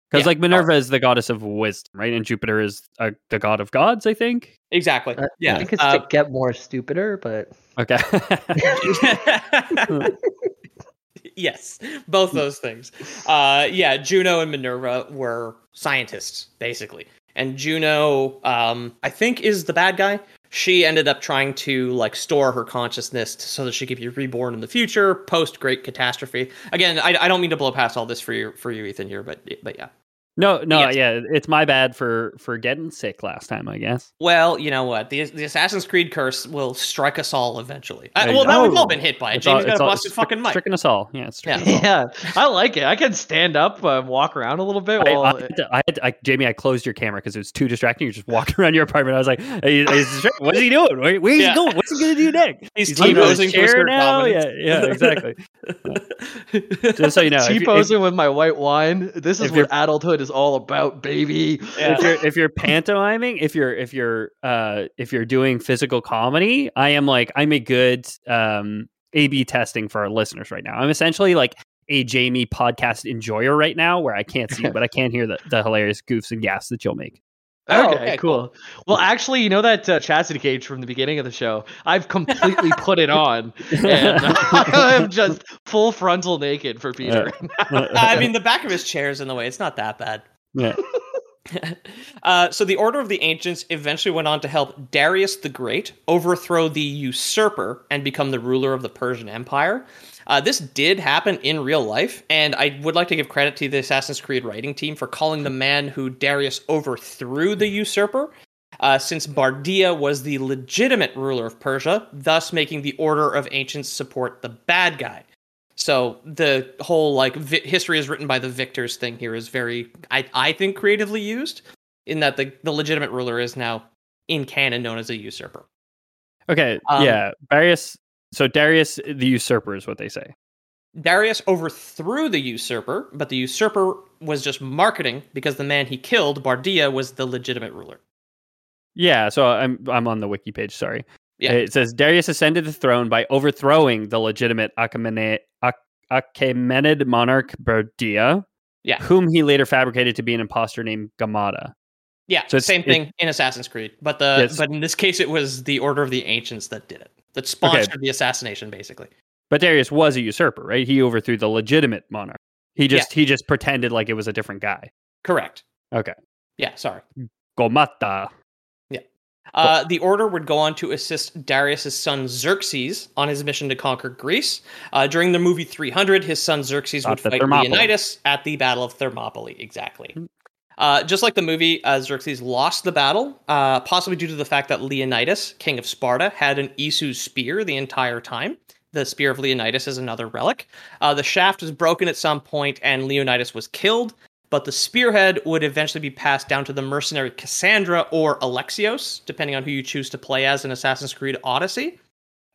Because yeah. like Minerva uh, is the goddess of wisdom, right? And Jupiter is uh, the god of gods, I think? Exactly, uh, yeah. I think it's uh, to get more stupider, but... Okay. Yes, both those things. Uh, yeah, Juno and Minerva were scientists, basically. And Juno, um, I think, is the bad guy. She ended up trying to like store her consciousness so that she could be reborn in the future, post Great Catastrophe. Again, I, I don't mean to blow past all this for you, for you, Ethan, here, but but yeah. No, no, yes. yeah, it's my bad for, for getting sick last time, I guess. Well, you know what? The the Assassin's Creed curse will strike us all eventually. I, well, now we've all been hit by it. It's Jamie's all, got a busted stri- fucking mic. Tricking us all. Yeah, it's yeah. Us all. yeah, I like it. I can stand up and walk around a little bit. While... I, I, had to, I, had to, I Jamie, I closed your camera because it was too distracting. You're just walking around your apartment. I was like, hey, what is he doing? Where, where's yeah. he going? What's he going to do next? He's, He's T-posing for his now. Yeah, yeah, exactly. Just so you know. T-posing with my white wine. This is what adulthood is all about, baby. Yeah. If you're if you're pantomiming, if you're if you're uh if you're doing physical comedy, I am like I'm a good um A B testing for our listeners right now. I'm essentially like a Jamie podcast enjoyer right now, where I can't see, but I can hear the, the hilarious goofs and gaffes that you'll make. Okay, oh, okay, cool. cool. Well, actually, you know that uh, chastity cage from the beginning of the show? I've completely put it on. And I'm just full frontal naked for Peter. Uh, I mean, the back of his chair is in the way. It's not that bad. Yeah. uh, so the Order of the Ancients eventually went on to help Darius the Great overthrow the usurper and become the ruler of the Persian Empire. Uh, this did happen in real life, and I would like to give credit to the Assassin's Creed writing team for calling the man who Darius overthrew the usurper, uh, since Bardia was the legitimate ruler of Persia, thus making the Order of Ancients support the bad guy. So the whole, like, vi- history is written by the victors thing here is very, I, I think, creatively used, in that the, the legitimate ruler is now, in canon, known as a usurper. Okay, um, yeah, Darius... So Darius the usurper is what they say. Darius overthrew the usurper, but the usurper was just marketing because the man he killed, Bardia, was the legitimate ruler. Yeah, so I'm I'm on the wiki page, sorry. Yeah. It says, Darius ascended the throne by overthrowing the legitimate Achaemenid, Achaemenid monarch Bardia, yeah. whom he later fabricated to be an imposter named Gamada. Yeah, so it's, same thing it, in Assassin's Creed, but the but in this case it was the Order of the Ancients that did it, that sponsored okay. the assassination, basically. But Darius was a usurper, right? He overthrew the legitimate monarch. He just yeah. he just pretended like it was a different guy. Correct. Okay. Yeah, sorry. Gamada. Yeah. Uh, the order would go on to assist Darius' son Xerxes on his mission to conquer Greece. Uh, during the movie three hundred, his son Xerxes Not would fight Leonidas at the Battle of Thermopylae. Exactly. Mm-hmm. Uh, just like the movie, uh, Xerxes lost the battle, uh, possibly due to the fact that Leonidas, king of Sparta, had an Isu's spear the entire time. The spear of Leonidas is another relic. Uh, the shaft was broken at some point, and Leonidas was killed, but the spearhead would eventually be passed down to the mercenary Cassandra or Alexios, depending on who you choose to play as in Assassin's Creed Odyssey.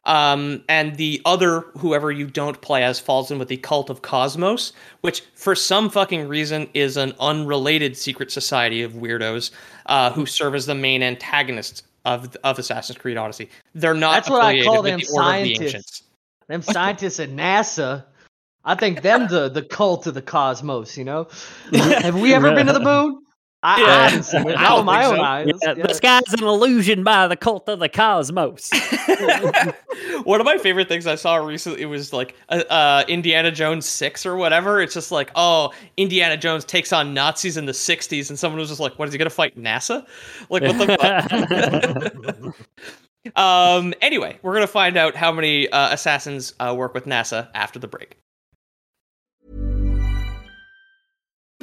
Um, and the other, whoever you don't play as, falls in with the Cult of Cosmos, which for some fucking reason is an unrelated secret society of weirdos uh, who serve as the main antagonists of of Assassin's Creed Odyssey. They're not That's affiliated what I call with them the Order scientists. Of the Ancients. Them scientists at NASA, I think them the, the Cult of the Cosmos, you know? Have we ever been to the moon? I, yeah. I haven't seen it. I don't my own so. eyes. Yeah, yeah. The sky's an illusion by the Cult of the Cosmos. One of my favorite things I saw recently, it was like uh, uh, Indiana Jones six or whatever. It's just like, oh, Indiana Jones takes on Nazis in the sixties, and someone was just like, what, is he going to fight NASA? Like, what the fuck? um, anyway, we're going to find out how many uh, assassins uh, work with NASA after the break.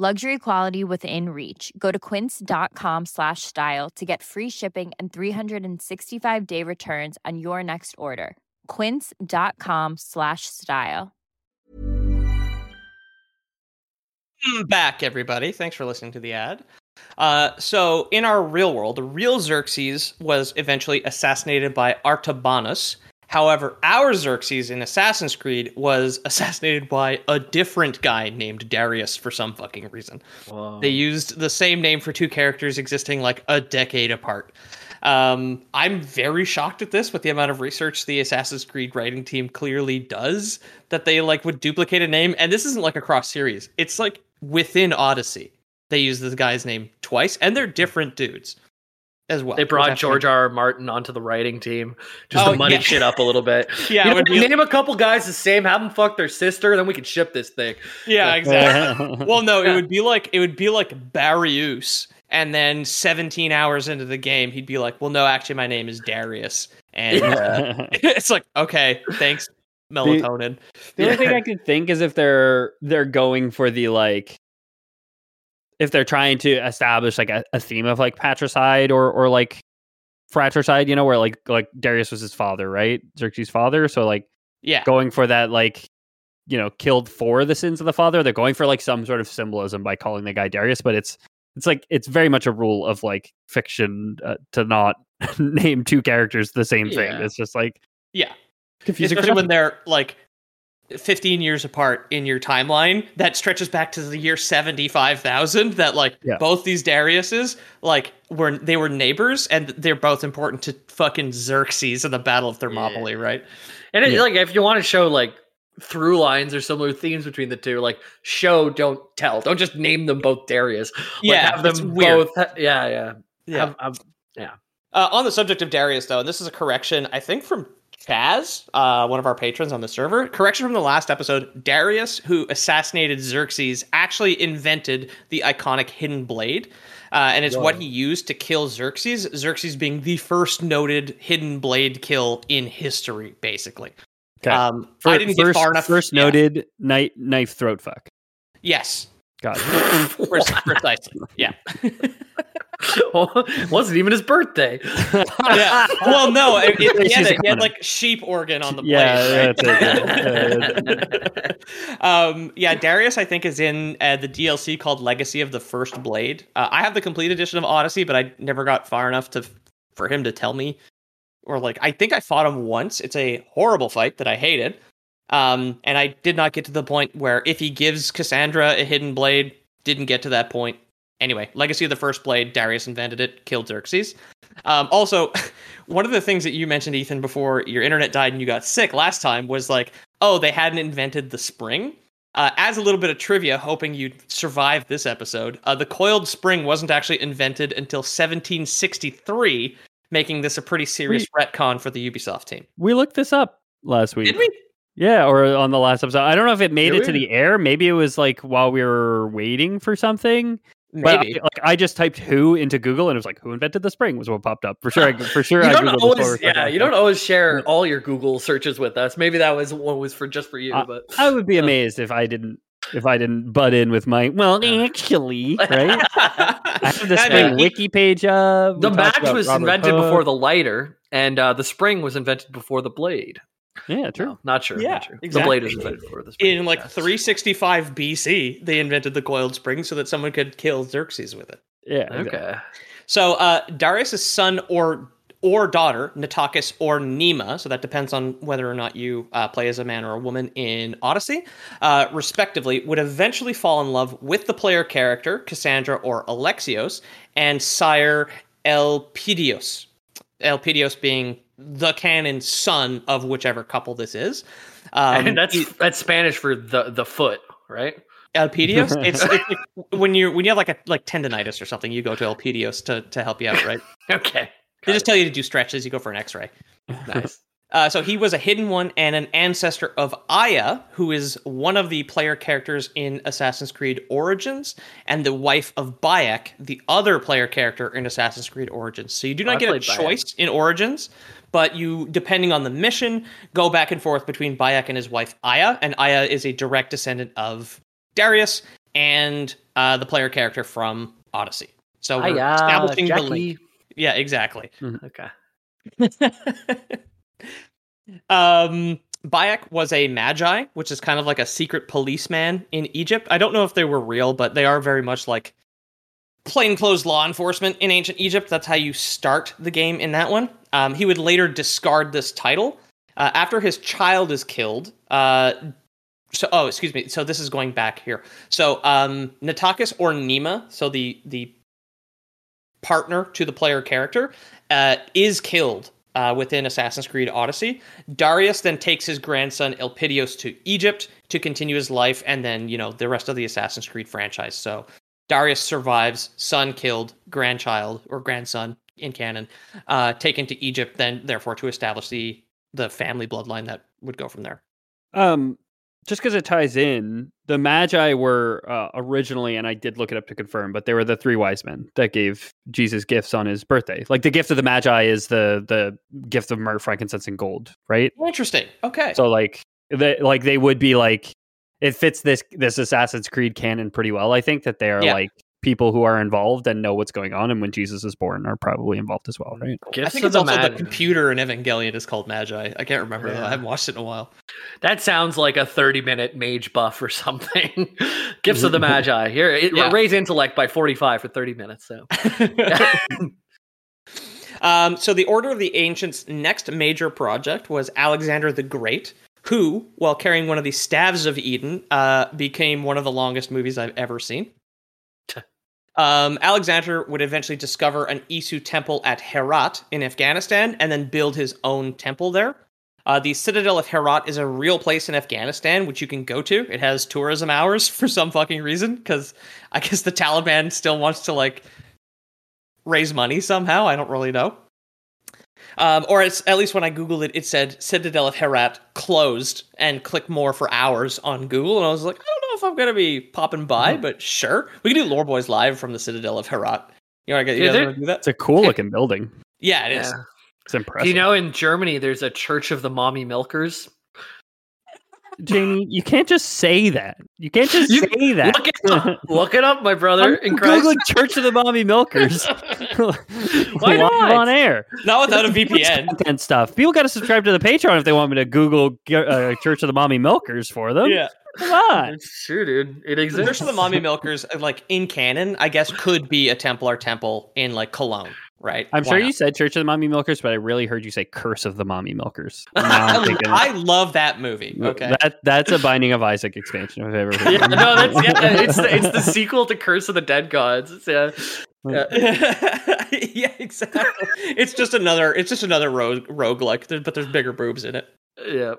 Luxury quality within reach. Go to quince.com slash style to get free shipping and three hundred sixty-five day returns on your next order. Quince.com slash style. Back, everybody. Thanks for listening to the ad. Uh, so in our real world, the real Xerxes was eventually assassinated by Artabanus. However, our Xerxes in Assassin's Creed was assassinated by a different guy named Darius for some fucking reason. Whoa. They used the same name for two characters existing like a decade apart. Um, I'm very shocked at this with the amount of research the Assassin's Creed writing team clearly does, that they like would duplicate a name. And this isn't like a cross series. It's like within Odyssey. They use this guy's name twice and they're different dudes. As well. They brought exactly. George R. R. Martin onto the writing team just oh, to money yeah. shit up a little bit. yeah, you know, be... name a couple guys the same, have them fuck their sister, then we could ship this thing. Yeah, exactly. well, no, it would be like it would be like Darius, and then seventeen hours into the game, he'd be like, "Well, no, actually, my name is Darius," and yeah. uh, it's like, "Okay, thanks, melatonin." The, the yeah. only thing I could think is if they're they're going for the like. If they're trying to establish like a, a theme of like patricide or or like fratricide, you know, where like like Darius was his father, right? Xerxes' father. So like, yeah, going for that like, you know, killed for the sins of the father. They're going for like some sort of symbolism by calling the guy Darius, but it's it's like it's very much a rule of like fiction uh, to not name two characters the same thing. Yeah. It's just like yeah, confusing, especially when they're like. fifteen years apart in your timeline that stretches back to the year seventy-five thousand that like yeah. both these Dariuses like were they were neighbors and they're both important to fucking Xerxes in the Battle of Thermopylae. Yeah. Right. And it, yeah. like, if you want to show like through lines or similar themes between the two, like show, don't tell. Don't just name them both Darius. Like, yeah, have them both. Weird. Yeah, yeah, yeah. Have, um, yeah. Uh, on the subject of Darius, though, and this is a correction, I think from Chaz, uh, one of our patrons on the server. Correction from the last episode, Darius, who assassinated Xerxes, actually invented the iconic hidden blade. Uh, and it's Whoa. What he used to kill Xerxes, Xerxes being the first noted hidden blade kill in history, basically. Okay. Um, first, I didn't first, get far enough. First yeah. noted knife, knife throat fuck. Yes. Got it. Precisely. Yeah. Well, it wasn't even his birthday. Yeah. Well, no, it, it, he, had a, he had like sheep organ on the blade. Yeah, right? That's it. Yeah. um, yeah, Darius, I think, is in uh, the D L C called Legacy of the First Blade. Uh, I have the complete edition of Odyssey, but I never got far enough to for him to tell me. Or like, I think I fought him once. It's a horrible fight that I hated. Um, and I did not get to the point where if he gives Cassandra a hidden blade, didn't get to that point. Anyway, Legacy of the First Blade, Darius invented it, killed Xerxes. Um, also, one of the things that you mentioned, Ethan, before your internet died and you got sick last time was like, oh, they hadn't invented the spring. Uh, as a little bit of trivia, hoping you'd survive this episode, uh, the coiled spring wasn't actually invented until seventeen sixty-three, making this a pretty serious we, retcon for the Ubisoft team. We looked this up last week. Did we? Yeah, or on the last episode. I don't know if it made Did it we? to the air. Maybe it was like while we were waiting for something. Maybe. But I, like I just typed "who" into Google and it was like "who invented the spring" was what popped up for sure. I, for sure, you I don't always, yeah. You don't always share all your Google searches with us. Maybe that was one was for just for you. I, but I would be um, amazed if I didn't if I didn't butt in with my well, actually, right? I have this yeah, wiki page up. The match was Robert invented Poe. Before the lighter, and uh, the spring was invented before the blade. Yeah, true. No, not sure. Yeah, not sure. Exactly. The blade was invented before this. In like yes. three sixty-five B C, they invented the coiled spring so that someone could kill Xerxes with it. Yeah. Okay. okay. So uh, Darius' son or or daughter, Natakis or Nema, so that depends on whether or not you uh, play as a man or a woman in Odyssey, uh, respectively, would eventually fall in love with the player character, Cassandra or Alexios, and sire Elpidios. Elpidios being the canon son of whichever couple this is. Um, and that's it, that's Spanish for the, the foot, right? Elpidios? It's, it's when you when you have like a like tendonitis or something, you go to Elpidios to, to help you out, right? Okay. They just tell you to do stretches, you go for an x-ray. Nice. Uh, so he was a hidden one and an ancestor of Aya, who is one of the player characters in Assassin's Creed Origins, and the wife of Bayek, the other player character in Assassin's Creed Origins. So you do not I get a choice Bayek. in Origins, but you, depending on the mission, go back and forth between Bayek and his wife Aya, and Aya is a direct descendant of Darius and uh, the player character from Odyssey. So we're Aya, establishing Jackie. the link. Yeah, exactly. Mm-hmm. Okay. Um, Bayek was a magi, which is kind of like a secret policeman in Egypt. I don't know if they were real, but they are very much like plainclothes law enforcement in ancient Egypt. That's how you start the game in that one. Um, he would later discard this title uh, after his child is killed. Uh, so, oh, excuse me. So this is going back here. So um, Natakis or Nema, so the the partner to the player character, uh, is killed. Uh, within Assassin's Creed Odyssey. Darius then takes his grandson Elpidios to Egypt to continue his life, and then, you know, the rest of the Assassin's Creed franchise. So Darius survives, son killed, grandchild or grandson in canon, uh, taken to Egypt, then therefore to establish the the family bloodline that would go from there. Um, just because it ties in, the Magi were uh, originally, and I did look it up to confirm, but they were the three wise men that gave Jesus gifts on his birthday. Like the gift of the Magi is the the gift of myrrh, frankincense, and gold, right? Interesting. Okay. So like, they, like they would be like, it fits this this Assassin's Creed canon pretty well. I think that they are yeah. like people who are involved and know what's going on, and when Jesus is born are probably involved as well, right? Gifts I think it's the also Magi. The computer in Evangelion is called Magi. I can't remember yeah. though. I haven't watched it in a while. That sounds like a thirty minute mage buff or something. Gifts of the Magi. Here, it yeah. raise intellect by forty-five for thirty minutes. So, um, so the Order of the Ancients' next major project was Alexander the Great, who, while carrying one of the staves of Eden, uh, became one of the longest movies I've ever seen. Um, Alexander would eventually discover an Isu temple at Herat in Afghanistan and then build his own temple there. Uh, the Citadel of Herat is a real place in Afghanistan, which you can go to. It has tourism hours for some fucking reason, because I guess the Taliban still wants to, like, raise money somehow. I don't really know. Um, or it's, at least when I Googled it, it said Citadel of Herat closed, and click more for hours on Google. And I was like, I don't know if I'm going to be popping by, mm-hmm. but sure. We can do Lore Boys Live from the Citadel of Herat. You know, I guys want to do that? It's a cool looking building. Yeah, it yeah. is. It's impressive. Do you know in Germany there's a Church of the Mommy Milkers? Jamie, you can't just say that. You can't just you, say that. Look it up. Look it up, my brother. I'm in Googling Church of the Mommy Milkers. Why not? On air. Not without a V P N. Content stuff. People got to subscribe to the Patreon if they want me to Google uh, Church of the Mommy Milkers for them. Yeah. Come on. Sure, dude. It exists. The Church of the Mommy Milkers, like, in canon, I guess, could be a Templar temple in, like, Cologne. Right. I'm Why sure not? You said Church of the Mommy Milkers, but I really heard you say Curse of the Mommy Milkers. I, I love that movie. Okay. That that's a Binding of Isaac expansion if I've ever heard. Yeah, no, that's yeah, it's the, it's the sequel to Curse of the Dead Gods. It's, yeah. Yeah. yeah, exactly. It's just another it's just another rogue roguelike, but there's bigger boobs in it. Yeah.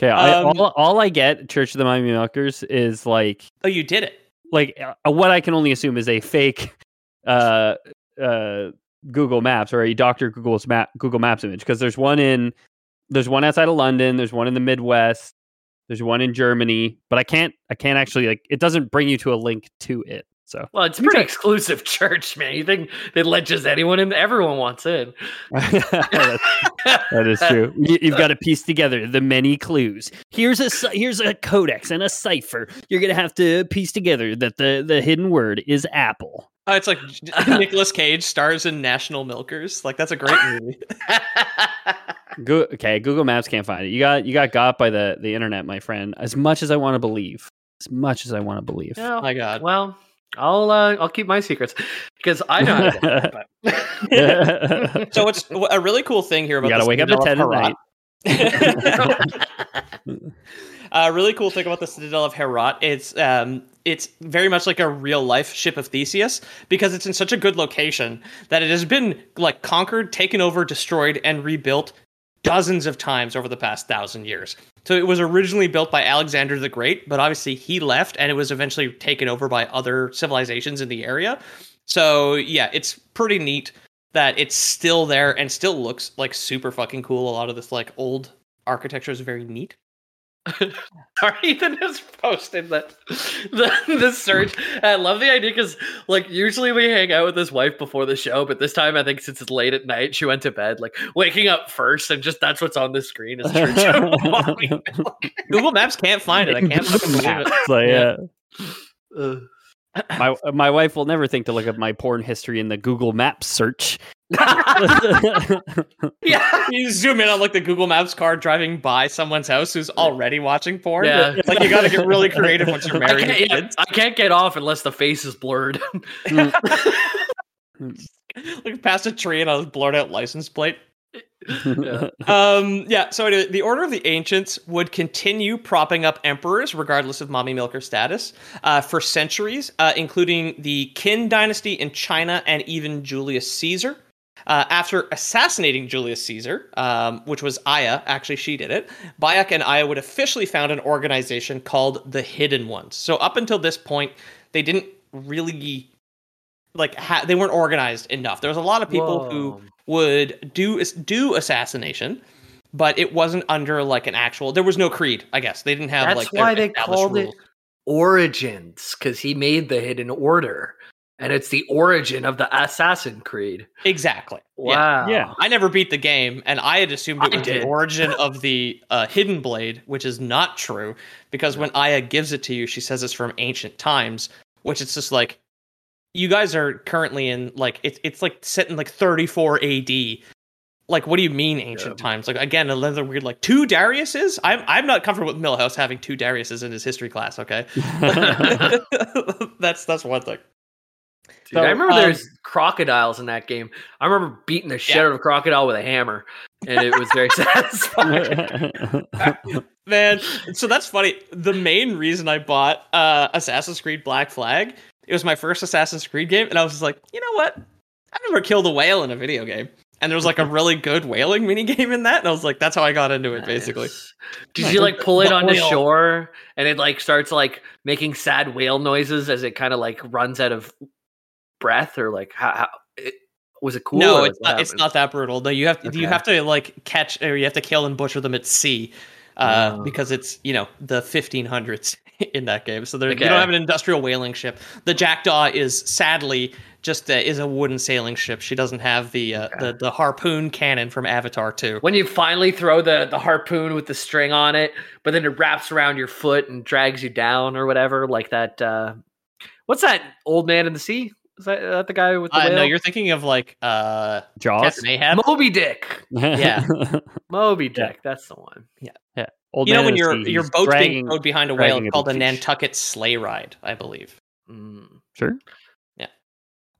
Okay, um, all, all I get Church of the Mommy Milkers is like Oh, you did it. Like uh, what I can only assume is a fake uh uh Google Maps or a Doctor Google's map Google Maps image, because there's one in there's one outside of London, there's one in the Midwest, there's one in Germany, but I can't I can't actually, like, it doesn't bring you to a link to it. So well, it's a pretty exclusive church, man. You think they let just anyone in? Everyone wants in. That is true. You, you've got to piece together the many clues. Here's a here's a codex and a cipher. You're gonna have to piece together that the the hidden word is apple. Oh, it's like Nicolas Cage stars in National Milkers. Like, that's a great movie. Go- okay, Google Maps can't find it. You got you got got by the, the internet, my friend. As much as I want to believe, as much as I want to believe. Oh my God. Well, I'll uh, I'll keep my secrets because I know. How to do it, but... So it's a really cool thing here about. You gotta wake up at ten at night. A really cool thing about the Citadel of Herat, it's um, it's very much like a real life ship of Theseus, because it's in such a good location that it has been, like, conquered, taken over, destroyed, and rebuilt dozens of times over the past thousand years. So it was originally built by Alexander the Great, but obviously he left, and it was eventually taken over by other civilizations in the area. So yeah, it's pretty neat that it's still there and still looks, like, super fucking cool. A lot of this, like, old architecture is very neat. Sorry, Ethan has posted that the, the search. I love the idea because, like, usually we hang out with his wife before the show, but this time I think since it's late at night, she went to bed, like, waking up first, and just that's what's on the screen is Church of Mommy Milkers. Google Maps can't find it. I can't look at it. So, yeah. yeah. Uh. My my wife will never think to look up my porn history in the Google Maps search. Yeah, you zoom in on, like, the Google Maps car driving by someone's house who's already watching porn. Yeah. It's like, you got to get really creative once you're married. I can't, yeah, I can't get off unless the face is blurred. Look past a tree and I was blurred out license plate. Yeah. Um, yeah, so anyway, the Order of the Ancients would continue propping up emperors, regardless of mommy milker status, uh, for centuries, uh, including the Qin dynasty in China and even Julius Caesar. Uh, after assassinating Julius Caesar, um, which was Aya, actually she did it, Bayek and Aya would officially found an organization called the Hidden Ones. So up until this point, they didn't really... Like ha- they weren't organized enough. There was a lot of people Whoa. who would do do assassination, but it wasn't under, like, an actual. There was no creed, I guess. They didn't have. That's like, why they called rules. It Origins, because he made the Hidden Order, and it's the origin of the Assassin's Creed. Exactly. Wow. Yeah. yeah. I never beat the game, and I had assumed it was the origin of the uh, Hidden Blade, which is not true, because yeah. when Aya gives it to you, she says it's from ancient times, which it's just like. You guys are currently in, like, it's it's like set in, like, thirty-four A D. Like, what do you mean ancient yeah. times? Like, again, another weird, like, two Dariuses? I'm I'm not comfortable with Milhouse having two Dariuses in his history class, okay? that's that's one thing. Dude, so, I remember um, there's crocodiles in that game. I remember beating the shit yeah. out of a crocodile with a hammer, and it was very satisfying. Man, so that's funny. The main reason I bought uh, Assassin's Creed Black Flag. It was my first Assassin's Creed game, and I was just like, you know what? I never killed a whale in a video game. And there was like a really good whaling minigame in that. And I was like, that's how I got into it, nice. basically. Did you like pull it onto shore and it like starts like making sad whale noises as it kind of like runs out of breath, or like how, how it, was it cool? No, it's not, it's not that brutal. No, you have to, okay. you have to like catch, or you have to kill and butcher them at sea uh, oh. because it's, you know, the fifteen hundreds in that game. So there, okay. you don't have an industrial whaling ship. The Jackdaw is sadly just uh, is a wooden sailing ship. She doesn't have the, uh, okay. the the harpoon cannon from Avatar two. When you finally throw the, the harpoon with the string on it, but then it wraps around your foot and drags you down or whatever, like that. Uh, what's that old man in the sea? Is that, that the guy with the uh, whale? No, you're thinking of like uh, Jaws? Captain Ahab? Moby Dick. Yeah. Moby Dick. Yeah. That's the one. Yeah. Yeah. Old you know when your your boat's being towed behind a whale, it's called a Nantucket sleigh ride, I believe. Mm. Sure. Yeah.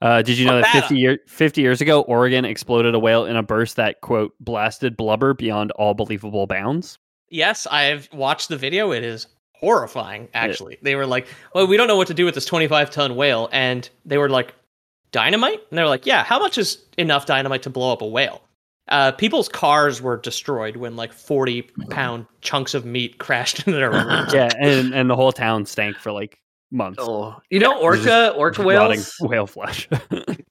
Uh, did you know that fifty, year, fifty years ago, Oregon exploded a whale in a burst that, quote, blasted blubber beyond all believable bounds? Yes, I've watched the video. It is horrifying, actually. Yeah. They were like, well, we don't know what to do with this twenty-five ton whale. And they were like, dynamite? And they were like, yeah, how much is enough dynamite to blow up a whale? Uh, people's cars were destroyed when like forty pound chunks of meat crashed into their roof. Yeah, and, and the whole town stank for like months. Oh, you know, orca, orca whales, whale flesh.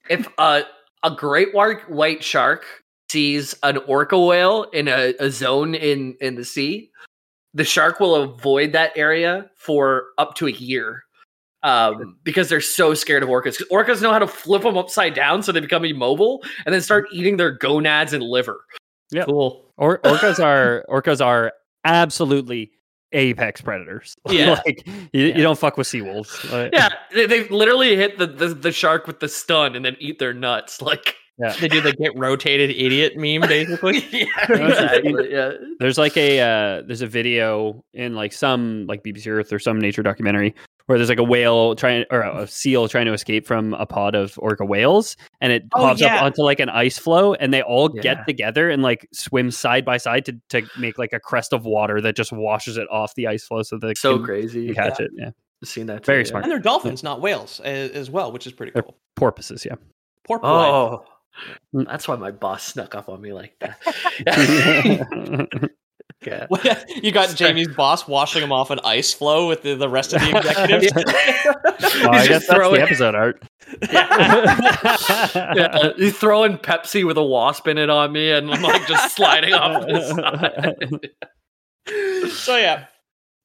If uh, a great white shark sees an orca whale in a, a zone in, in the sea, the shark will avoid that area for up to a year. Um, because they're so scared of orcas. Orcas know how to flip them upside down so they become immobile and then start eating their gonads and liver. Yeah. Cool. Or- orcas are orcas are absolutely apex predators. Yeah. Like, you, yeah. you don't fuck with seawolves. Like, yeah. They, they literally hit the, the, the shark with the stun and then eat their nuts. Like, yeah. They do the get rotated idiot meme, basically. Yeah, exactly. Yeah. There's like a uh, there's a video in like some like B B C Earth or some nature documentary where there's like a whale trying or a seal trying to escape from a pod of orca whales, and it oh, pops yeah. up onto like an ice floe, and they all yeah. get together and like swim side by side to to make like a crest of water that just washes it off the ice floe, so they so can, crazy can catch yeah. it. Yeah, seen that. Too, Very yeah. smart. And they're dolphins, not whales, as, as well, which is pretty cool. They're porpoises, yeah. Porpoise. Oh. That's why my boss snuck up on me like that. Yeah. You got Jamie's boss washing him off an ice flow with the, the rest of the executives. Well, I guess that's the episode art. Yeah. Yeah. He's throwing Pepsi with a wasp in it on me, and I'm like just sliding off the side. So yeah.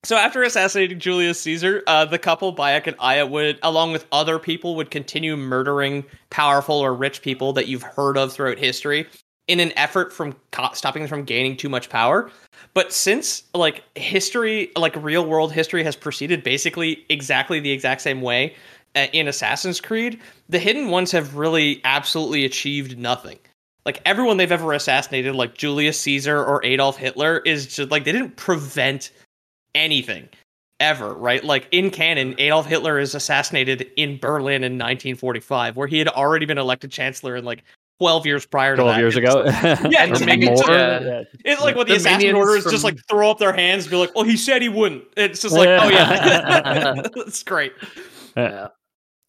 So after assassinating Julius Caesar, uh, the couple, Bayek and Aya, would, along with other people, would continue murdering powerful or rich people that you've heard of throughout history in an effort from co- stopping them from gaining too much power. But since like history, like real world history has proceeded basically exactly the exact same way uh, in Assassin's Creed, the Hidden Ones have really absolutely achieved nothing. Like, everyone they've ever assassinated, like Julius Caesar or Adolf Hitler, is just like, they didn't prevent anything ever, right? Like, in canon, Adolf Hitler is assassinated in Berlin in nineteen forty-five, where he had already been elected chancellor in like twelve years prior to twelve that. years ago. Yeah, it's like, yeah. it, like what the, the assassin order is from... just like throw up their hands, be like, "Oh, he said he wouldn't." It's just like, oh yeah, that's great. Yeah,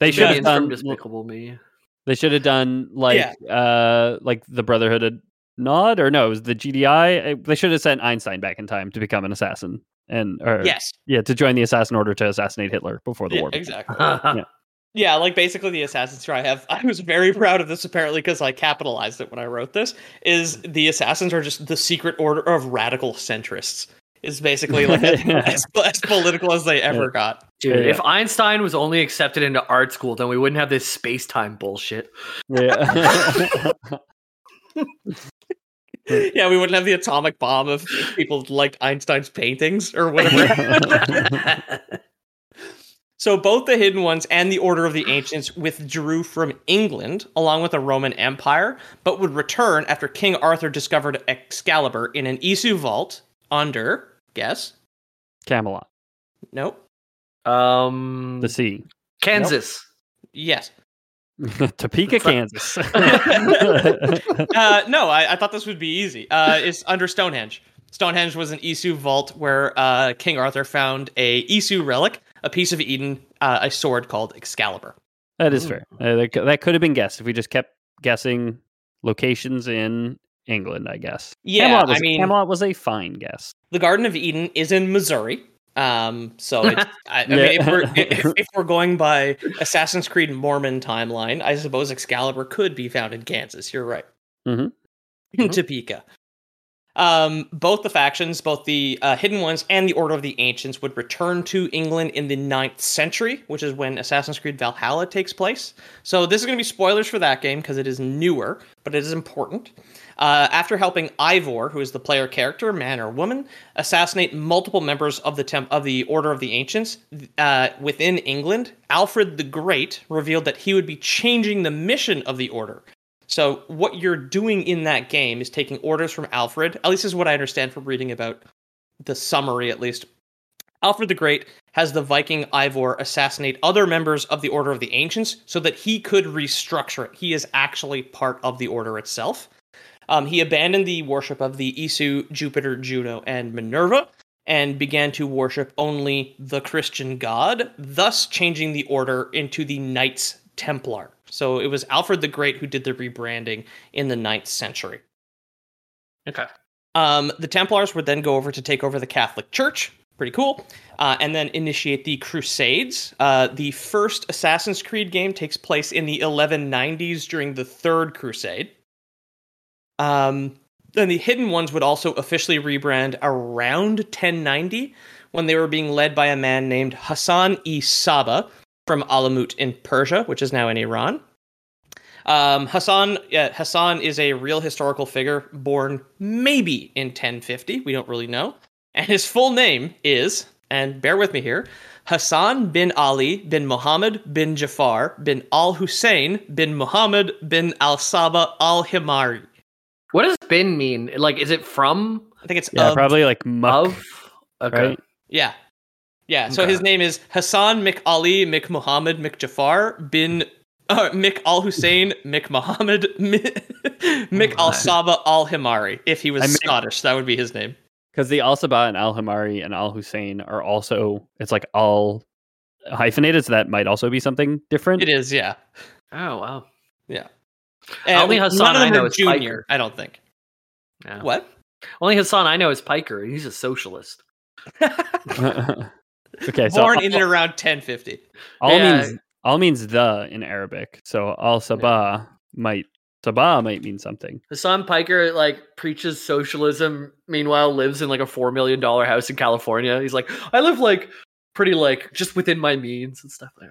they should have done Despicable Me. They should have done like yeah. uh, like the Brotherhood of Nod, or no, it was the G D I. They should have sent Einstein back in time to become an assassin. And or, yes, yeah, to join the assassin order to assassinate Hitler before the yeah, war. Exactly. yeah. yeah, like basically the Assassin's Creed I have. I was very proud of this apparently because I capitalized it when I wrote this. Is the assassins are just the secret order of radical centrists. It's basically like yeah. as, as political as they ever yeah. got. Dude, yeah, yeah. if Einstein was only accepted into art school, then we wouldn't have this space time bullshit. Yeah. Yeah, we wouldn't have the atomic bomb if people liked Einstein's paintings or whatever. So both the Hidden Ones and the Order of the Ancients withdrew from England along with the Roman Empire, but would return after King Arthur discovered Excalibur in an Isu vault under, guess? Camelot. Nope. Um, the sea. Kansas. Nope. Yes. Topeka, Kansas. uh, no, I, I thought this would be easy. Uh, it's under Stonehenge. Stonehenge was an Isu vault where uh, King Arthur found a Isu relic, a piece of Eden, uh, a sword called Excalibur. That is fair. Uh, that, that could have been guessed if we just kept guessing locations in England, I guess. Yeah, Camelot was, I mean, Camelot was a fine guess. The Garden of Eden is in Missouri. Um, so it's, I, I mean, if we're, if, if we're going by Assassin's Creed Mormon timeline, I suppose Excalibur could be found in Kansas. You're right. Mm-hmm. In Topeka. Um, both the factions, both the uh, Hidden Ones and the Order of the Ancients, would return to England in the ninth century, which is when Assassin's Creed Valhalla takes place. So this is going to be spoilers for that game because it is newer, but it is important. Uh, after helping Ivor, who is the player character, man or woman, assassinate multiple members of the temp- of the Order of the Ancients uh, within England, Alfred the Great revealed that he would be changing the mission of the Order. So what you're doing in that game is taking orders from Alfred, at least is what I understand from reading about the summary, at least. Alfred the Great has the Viking Ivor assassinate other members of the Order of the Ancients so that he could restructure it. He is actually part of the Order itself. Um, he abandoned the worship of the Isu, Jupiter, Juno, and Minerva, and began to worship only the Christian god, thus changing the order into the Knights Templar. So it was Alfred the Great who did the rebranding in the ninth century. Okay. Um, the Templars would then go over to take over the Catholic Church. Pretty cool. Uh, and then initiate the Crusades. Uh, the first Assassin's Creed game takes place in the eleven nineties during the Third Crusade. Um, then the Hidden Ones would also officially rebrand around ten ninety when they were being led by a man named Hassan-i-Sabbah, from Alamut in Persia, which is now in Iran. Um, Hassan uh, Hassan is a real historical figure born maybe in ten fifty. We don't really know. And his full name is, and bear with me here, Hassan bin Ali bin Muhammad bin Jafar bin al-Hussein bin Muhammad bin al-Sabah al-Himari. What does bin mean? Like, is it from? I think it's yeah, of, probably like muck, of. Okay. Right? Yeah. Yeah, so okay. His name is Hassan McAli McMuhammad McJafar bin uh, McAl-Hussein McMuhammad McAl-Sabah al-Himari. If he was I Scottish, mean, that would be his name. Because the al-Sabah and al-Himari and al-Hussein are also, it's like all hyphenated, so that might also be something different. It is, yeah. Oh, wow. Yeah. And only Hassan I know is Junior, Piker. I don't think. No. What? Only Hassan I know is Piker. He's a socialist. Okay, so born all, in and around ten fifty. All yeah. means all means the in Arabic. So al Sabah yeah. might Sabah might mean something. Hassan Piker like preaches socialism, meanwhile lives in like a four million dollar house in California. He's like, I live like pretty like just within my means and stuff like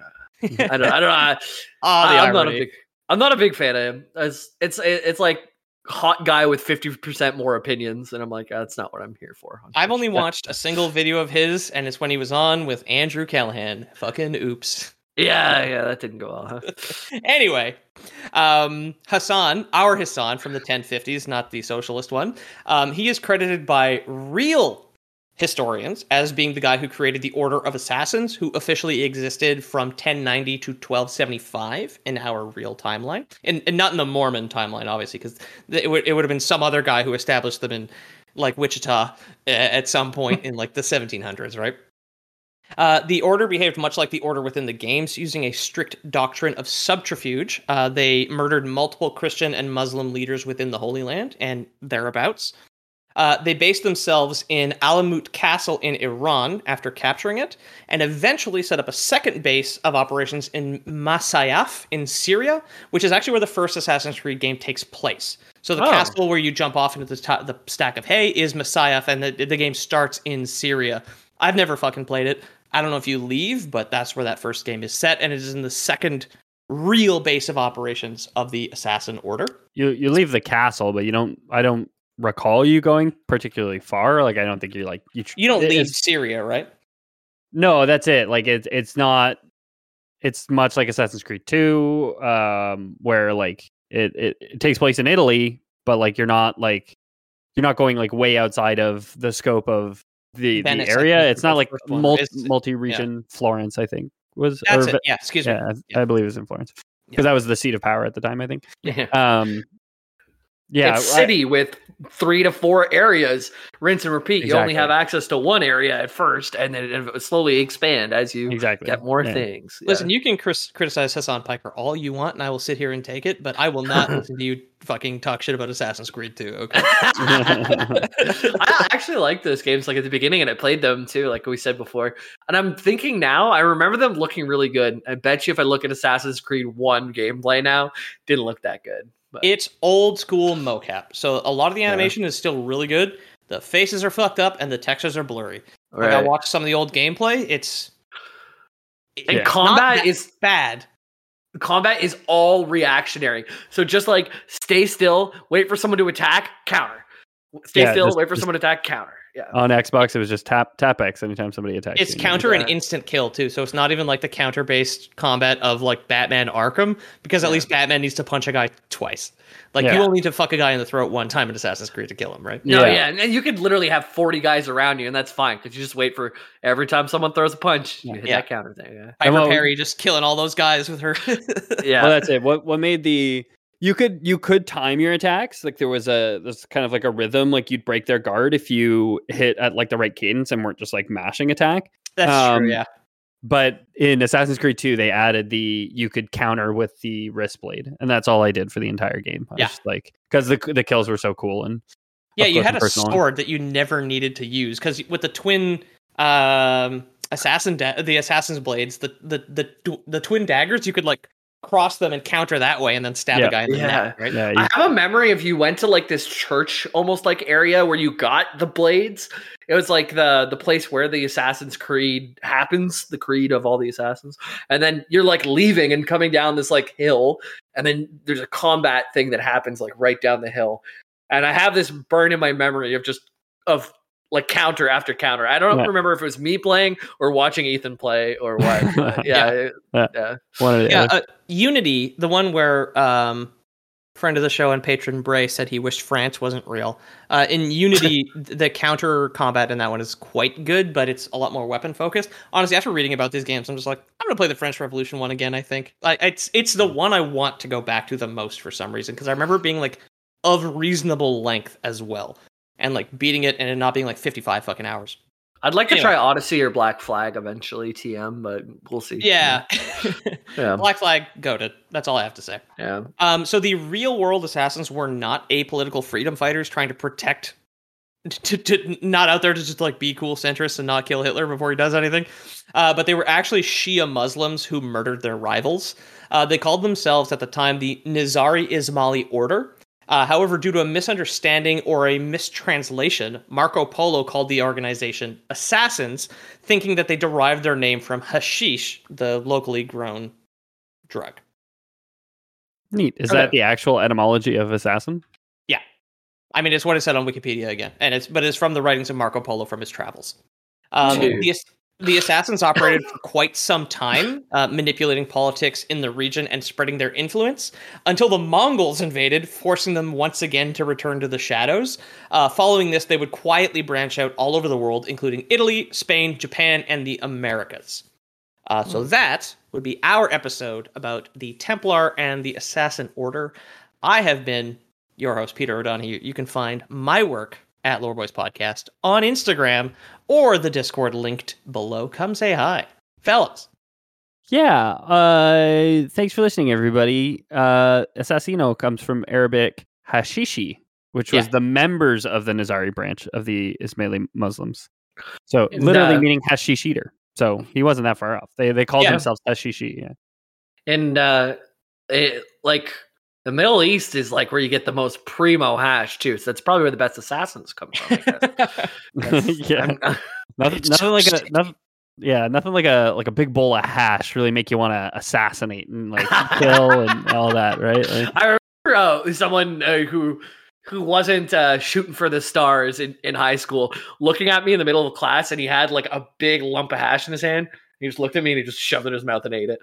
that. I don't I don't know. I, I'm not a big I'm not a big fan of him. It's it's it's like hot guy with fifty percent more opinions, and I'm like, oh, that's not what I'm here for. I'm I've sure. only watched a single video of his, and it's when he was on with Andrew Callahan. Fucking oops. Yeah, yeah, that didn't go well, huh? Anyway, um, Hassan, our Hassan from the ten fifties, not the socialist one, um, he is credited by real historians as being the guy who created the Order of Assassins, who officially existed from ten ninety to twelve seventy-five in our real timeline, and, and not in the Mormon timeline, obviously, because it would it would have been some other guy who established them in like Wichita at some point in like the seventeen hundreds, right? Uh, the Order behaved much like the Order within the games, using a strict doctrine of subterfuge. Uh, they murdered multiple Christian and Muslim leaders within the Holy Land and thereabouts. Uh, they based themselves in Alamut Castle in Iran after capturing it, and eventually set up a second base of operations in Masayaf in Syria, which is actually where the first Assassin's Creed game takes place. So the oh. castle where you jump off into the, t- the stack of hay is Masayaf, and the, the game starts in Syria. I've never fucking played it. I don't know if you leave, but that's where that first game is set, and it is in the second real base of operations of the Assassin Order. You you leave the castle, but you don't. I don't. recall you going particularly far. Like, I don't think you're like you, tr- you don't leave Syria, right? No, that's it. Like, it's it's not it's much like Assassin's Creed two, um where like it, it it takes place in Italy, but like you're not like you're not going like way outside of the scope of the, Venice, the area. It's not like multi multi-region yeah. Florence, I think was that's or, it. yeah excuse yeah, me yeah. I believe it was in Florence because yeah. that was the seat of power at the time, I think. yeah um Yeah, it's city I, with three to four areas. Rinse and repeat. Exactly. You only have access to one area at first, and then it slowly expand as you exactly. get more yeah. things. Listen, yeah. you can cr- criticize Hassan Piker all you want, and I will sit here and take it, but I will not listen to you fucking talk shit about Assassin's Creed two. Okay. I actually like those games, like at the beginning, and I played them too, like we said before. And I'm thinking now, I remember them looking really good. I bet you if I look at Assassin's Creed one gameplay now, didn't look that good. But. It's old school mocap. So a lot of the animation yeah. is still really good. The faces are fucked up and the textures are blurry. Right. Like I watched some of the old gameplay. It's and yeah. combat is bad. Combat is all reactionary. So just like stay still, wait for someone to attack, counter. Stay yeah, still, just, wait for someone to attack, counter. Yeah. On Xbox, it was just tap tap X anytime somebody attacks. It's you. counter yeah. and instant kill too, so it's not even like the counter based combat of like Batman Arkham, because at yeah. least Batman needs to punch a guy twice. Like yeah. you only need to fuck a guy in the throat one time in Assassin's Creed to kill him, right? No, yeah, yeah. And, and you could literally have forty guys around you, and that's fine because you just wait for every time someone throws a punch, yeah. you hit yeah. that counter thing. Yeah. Hyper well, Perry just killing all those guys with her. yeah, well, that's it. What what made the You could you could time your attacks. Like there was a there's kind of like a rhythm, like you'd break their guard if you hit at like the right cadence and weren't just like mashing attack. That's um, true, yeah. But in Assassin's Creed two, they added the you could counter with the wrist blade, and that's all I did for the entire game. I yeah. was just like, because the the kills were so cool and yeah, you had a sword that you never needed to use because with the twin um, assassin da- the assassin's blades, the the the the twin daggers, you could like cross them and counter that way and then stab yeah. a guy in the yeah. neck, right? Yeah, yeah. I have a memory of you went to like this church almost like area where you got the blades. It was like the the place where the Assassin's Creed happens, the creed of all the assassins. And then you're like leaving and coming down this like hill, and then there's a combat thing that happens like right down the hill. And I have this burn in my memory of just of like counter after counter. I don't yeah. remember if it was me playing or watching Ethan play or what. But yeah. yeah. yeah. yeah. yeah uh, Unity, the one where um, friend of the show and patron Bray said he wished France wasn't real. Uh, in Unity, the counter combat in that one is quite good, but it's a lot more weapon focused. Honestly, after reading about these games, I'm just like, I'm going to play the French Revolution one again, I think. I, it's, it's the one I want to go back to the most for some reason, because I remember being like of reasonable length as well. And like beating it and it not being like fifty-five fucking hours. I'd like anyway. to try Odyssey or Black Flag eventually, T M, but we'll see. Yeah. yeah. Black Flag, goated. That's all I have to say. Yeah. Um. So the real world assassins were not apolitical freedom fighters trying to protect, to, to not out there to just like be cool centrists and not kill Hitler before he does anything. Uh, but they were actually Shia Muslims who murdered their rivals. Uh, they called themselves at the time the Nizari Ismaili Order. Uh, however, due to a misunderstanding or a mistranslation, Marco Polo called the organization Assassins, thinking that they derived their name from hashish, the locally grown drug. Neat. Is okay. that the actual etymology of assassin? Yeah. I mean, it's what it said on Wikipedia again, and it's but it's from the writings of Marco Polo from his travels. Um, the, the Assassins operated for quite some time, uh, manipulating politics in the region and spreading their influence until the Mongols invaded, forcing them once again to return to the shadows. Uh, following this, they would quietly branch out all over the world, including Italy, Spain, Japan, and the Americas. Uh, so that would be our episode about the Templar and the Assassin Order. I have been your host, Peter O'Donnell. You can find my work at Lore Boys Podcast on Instagram or the Discord linked below. Come say hi, fellas. Yeah. Uh, thanks for listening, everybody. Uh, Assassino comes from Arabic hashishi, which yeah. was the members of the Nizari branch of the Ismaili Muslims. So and, literally uh, meaning hashish eater. So he wasn't that far off. They they called yeah. themselves hashishi. Yeah. And uh, it, like... the Middle East is like where you get the most primo hash too, so that's probably where the best assassins come from. I guess. yeah, not, nothing, nothing like a, nothing, yeah, nothing like a like a big bowl of hash really make you want to assassinate and like kill and all that, right? Like, I remember uh, someone uh, who who wasn't uh, shooting for the stars in, in high school, looking at me in the middle of class, and he had like a big lump of hash in his hand. He just looked at me and he just shoved it in his mouth and ate it.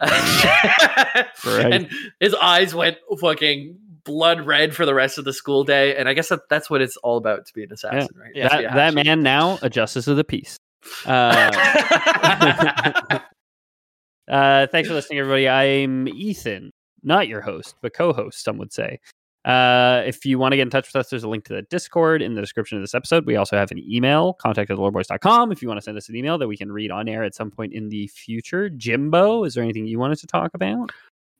right. And his eyes went fucking blood red for the rest of the school day. And I guess that, that's what it's all about to be an assassin, yeah. right? Yeah. That, that man now, a justice of the peace. Uh, uh, thanks for listening, everybody. I'm Ethan, not your host, but co-host, some would say. Uh, if you want to get in touch with us, there's a link to the Discord in the description of this episode. We also have an email, contact at loreboys dot com, if you want to send us an email that we can read on air at some point in the future. Jimbo, is there anything you wanted to talk about?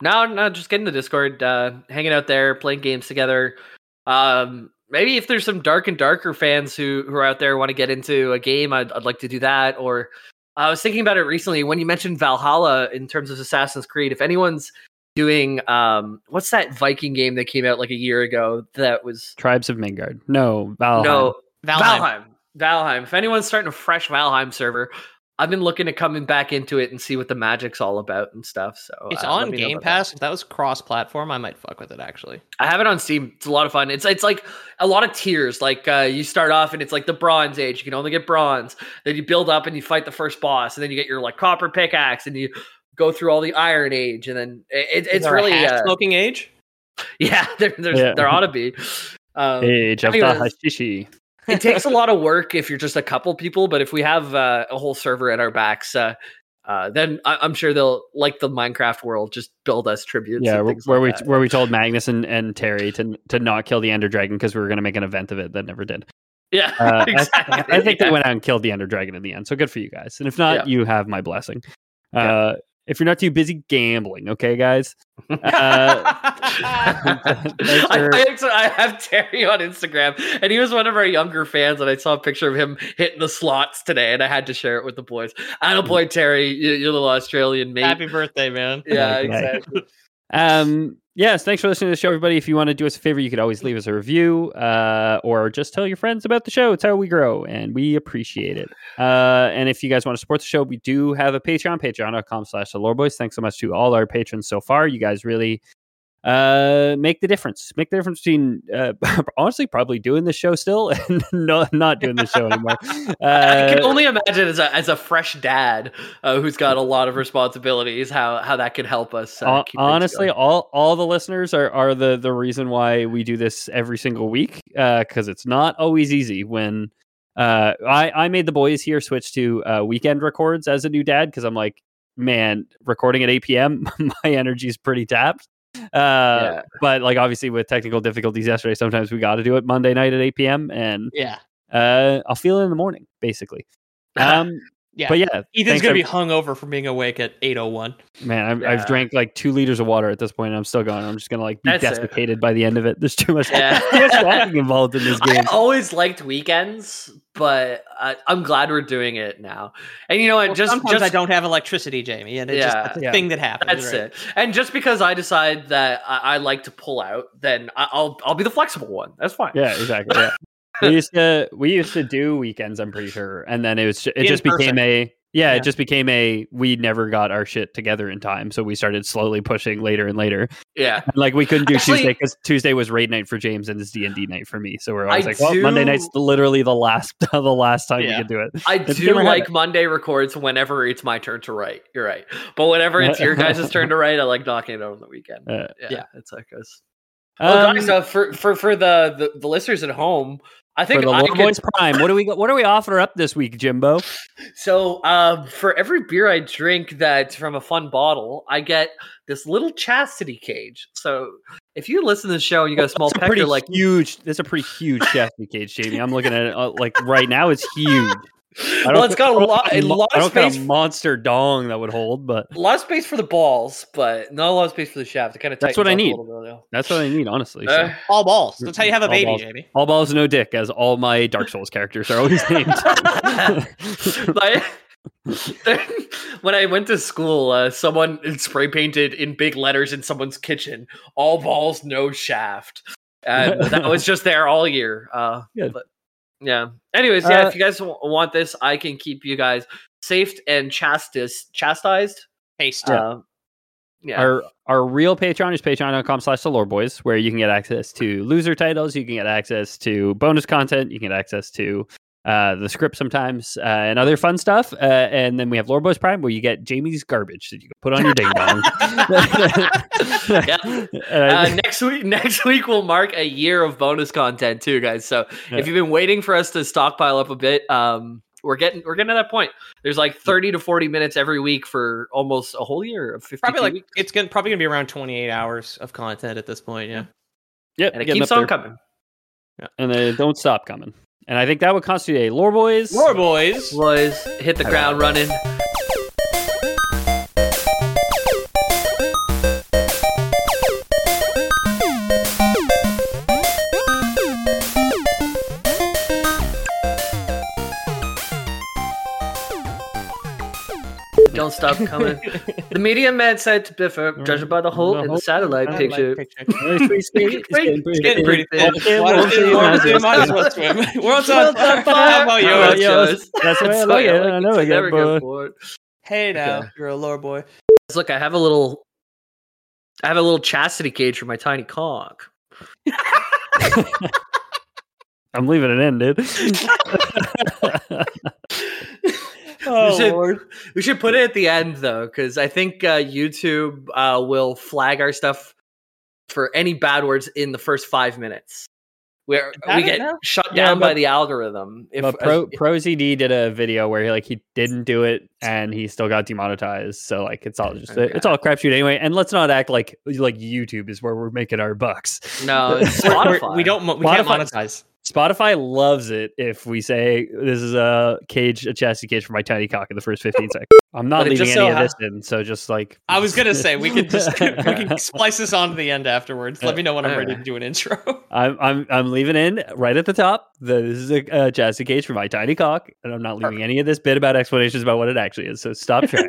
No, no, just get in the Discord, uh, hanging out there, playing games together. Um, maybe if there's some Dark and Darker fans who, who are out there want to get into a game, I'd, I'd like to do that. Or I was thinking about it recently when you mentioned Valhalla in terms of Assassin's Creed. If anyone's doing um, what's that Viking game that came out like a year ago that was Tribes of Midgard? No, Valheim. No, Valheim. Valheim. Valheim. If anyone's starting a fresh Valheim server, I've been looking to coming back into it and see what the magic's all about and stuff. So it's uh, on Game Pass. That. If that was cross-platform, I might fuck with it, actually. I have it on Steam. It's a lot of fun. It's it's like a lot of tiers. Like uh, you start off and it's like the Bronze Age. You can only get bronze. Then you build up and you fight the first boss. And then you get your like copper pickaxe and you go through all the Iron Age. And then it, it's really a uh, smoking age. Yeah, there there's, yeah. there ought to be. Um, age of anyways, the Hashishi. It takes a lot of work if you're just a couple people, but if we have uh, a whole server at our backs, uh, uh, then I- I'm sure they'll, like the Minecraft world, just build us tributes. Yeah, and where like we that. where we told Magnus and, and Terry to to not kill the Ender Dragon because we were going to make an event of it that never did. Yeah, uh, exactly. I, I think yeah. they went out and killed the Ender Dragon in the end. So good for you guys. And if not, yeah. you have my blessing. Uh, yeah. If you're not too busy gambling, okay, guys? Uh, I, I have Terry on Instagram, and he was one of our younger fans, and I saw a picture of him hitting the slots today, and I had to share it with the boys. I don't play Terry, you, your little Australian mate. Happy birthday, man. Yeah, exactly. um, yes, thanks for listening to the show, everybody. If you want to do us a favor, you could always leave us a review uh, or just tell your friends about the show. It's how we grow, and we appreciate it. Uh, and if you guys want to support the show, we do have a Patreon, patreon dot com slash the Lore Boys. Thanks so much to all our patrons so far. You guys really uh, make the difference. Make the difference between, uh, honestly, probably doing this show still and not, not doing this show anymore. Uh, I can only imagine as a, as a fresh dad uh, who's got a lot of responsibilities, how, how that could help us. Uh, keep honestly, all, all the listeners are, are the, the reason why we do this every single week. Uh, cause it's not always easy when, uh, I, I made the boys here switch to uh, weekend records as a new dad. Cause I'm like, man, recording at eight p.m. my energy is pretty tapped. Uh, yeah. But like obviously with technical difficulties yesterday, sometimes we got to do it Monday night at eight p.m. and yeah, uh, I'll feel it in the morning basically. Um, yeah, but yeah, Ethan's gonna be hungover from being awake at eight oh one. Man, I've, yeah. I've drank like two liters of water at this point, and I'm still going. I'm just gonna like be That's desiccated it. By the end of it. There's too much yeah. walking involved in this game. I always liked weekends, but I, I'm glad we're doing it now. And you know what? Well, just sometimes just, I don't have electricity, Jamie, and it's yeah, just a yeah. thing that happens. That's right? it. And just because I decide that I, I like to pull out, then I, I'll I'll be the flexible one. That's fine. Yeah, exactly. Yeah. we used to we used to do weekends, I'm pretty sure, and then it was it in just person. became a yeah, yeah it just became a we never got our shit together in time, so we started slowly pushing later and later. Yeah, and like we couldn't do Actually, Tuesday because Tuesday was raid night for James and it's D and D night for me, so we're always I like do, well, Monday night's literally the last the last time yeah. we could do it. I it's do like habit. Monday records whenever it's my turn to write. You're right, but whenever it's your guys' turn to write, I like knocking it out on the weekend. Uh, yeah, yeah, it's like us. Oh, um, guys, uh, for for for the, the, the listeners at home, I think for the I could... Boys Prime. What do we what are we offering up this week, Jimbo? So, um, for every beer I drink that's from a fun bottle, I get this little chastity cage. So, if you listen to the show and you got a small that's pecker, a like huge, that's a pretty huge chastity cage, Jamie. I'm looking at it uh, like right now; it's huge. Well, it's got a lot, a lot of space. I don't think a monster dong that would hold, but a lot of space for the balls, but not a lot of space for the shaft. It kind of that's what I need. That's what I need, honestly. Uh, so. All balls. That's how you have a all baby, balls. Jamie. All balls, no dick, as all my Dark Souls characters are always named. my, when I went to school, uh, someone spray painted in big letters in someone's kitchen, "All balls, no shaft," and that was just there all year. Uh, yeah. But, yeah. Anyways, yeah. Uh, if you guys w- want this, I can keep you guys safe and chastis- chastised. Chastised. Uh, yeah. Our our real Patreon is patreon dot com slash the Lore Boys, where you can get access to loser titles, you can get access to bonus content, you can get access to uh, the script sometimes, uh, and other fun stuff. Uh, and then we have Lore Boys Prime, where you get Jamie's garbage that you can put on your ding dong. yeah. uh, next week, next week will mark a year of bonus content too, guys. So yeah. if you've been waiting for us to stockpile up a bit, um, we're getting we're getting to that point. There's like thirty to forty minutes every week for almost a whole year of fifty. Probably like weeks. It's gonna probably gonna be around twenty-eight hours of content at this point. Yeah. Yep, and it keeps on there. coming. Yeah, and they don't stop coming. And I think that would constitute a Lore Boys. Lore Boys. Boys, hit the All ground right. running. Don't stop coming. The media man said to differ, judging by the hole the in the satellite, satellite picture. picture. It's getting pretty thin. Might as well swim. World's on fire. How about yours? That's what I like. I know I get bored. Hey now, you're a lore boy. Look, I have a little. I have a little chastity cage for my tiny cock. I'm leaving it in, dude. Oh, we, should, Lord. we should put it at the end, though, because I think uh, YouTube uh, will flag our stuff for any bad words in the first five minutes. Where we get know. shut down yeah, but, by the algorithm. If, but Pro, if, Pro Z D did a video where he like he didn't do it and he still got demonetized. So like it's all just okay. it's all crapshoot anyway. And let's not act like like YouTube is where we're making our bucks. No, it's Spotify. we don't. We Spotify. can't monetize. Spotify loves it if we say this is a cage, a chastity cage for my tiny cock in the first fifteen seconds. I'm not leaving any so of ha- this in, so just like I was gonna say we can just we can splice this on to the end afterwards. Let me know when I'm ready to do an intro. I'm I'm I'm leaving in right at the top. The, this is a, a chastity cage for my tiny cock, and I'm not leaving any of this bit about explanations about what it actually is. So stop trying.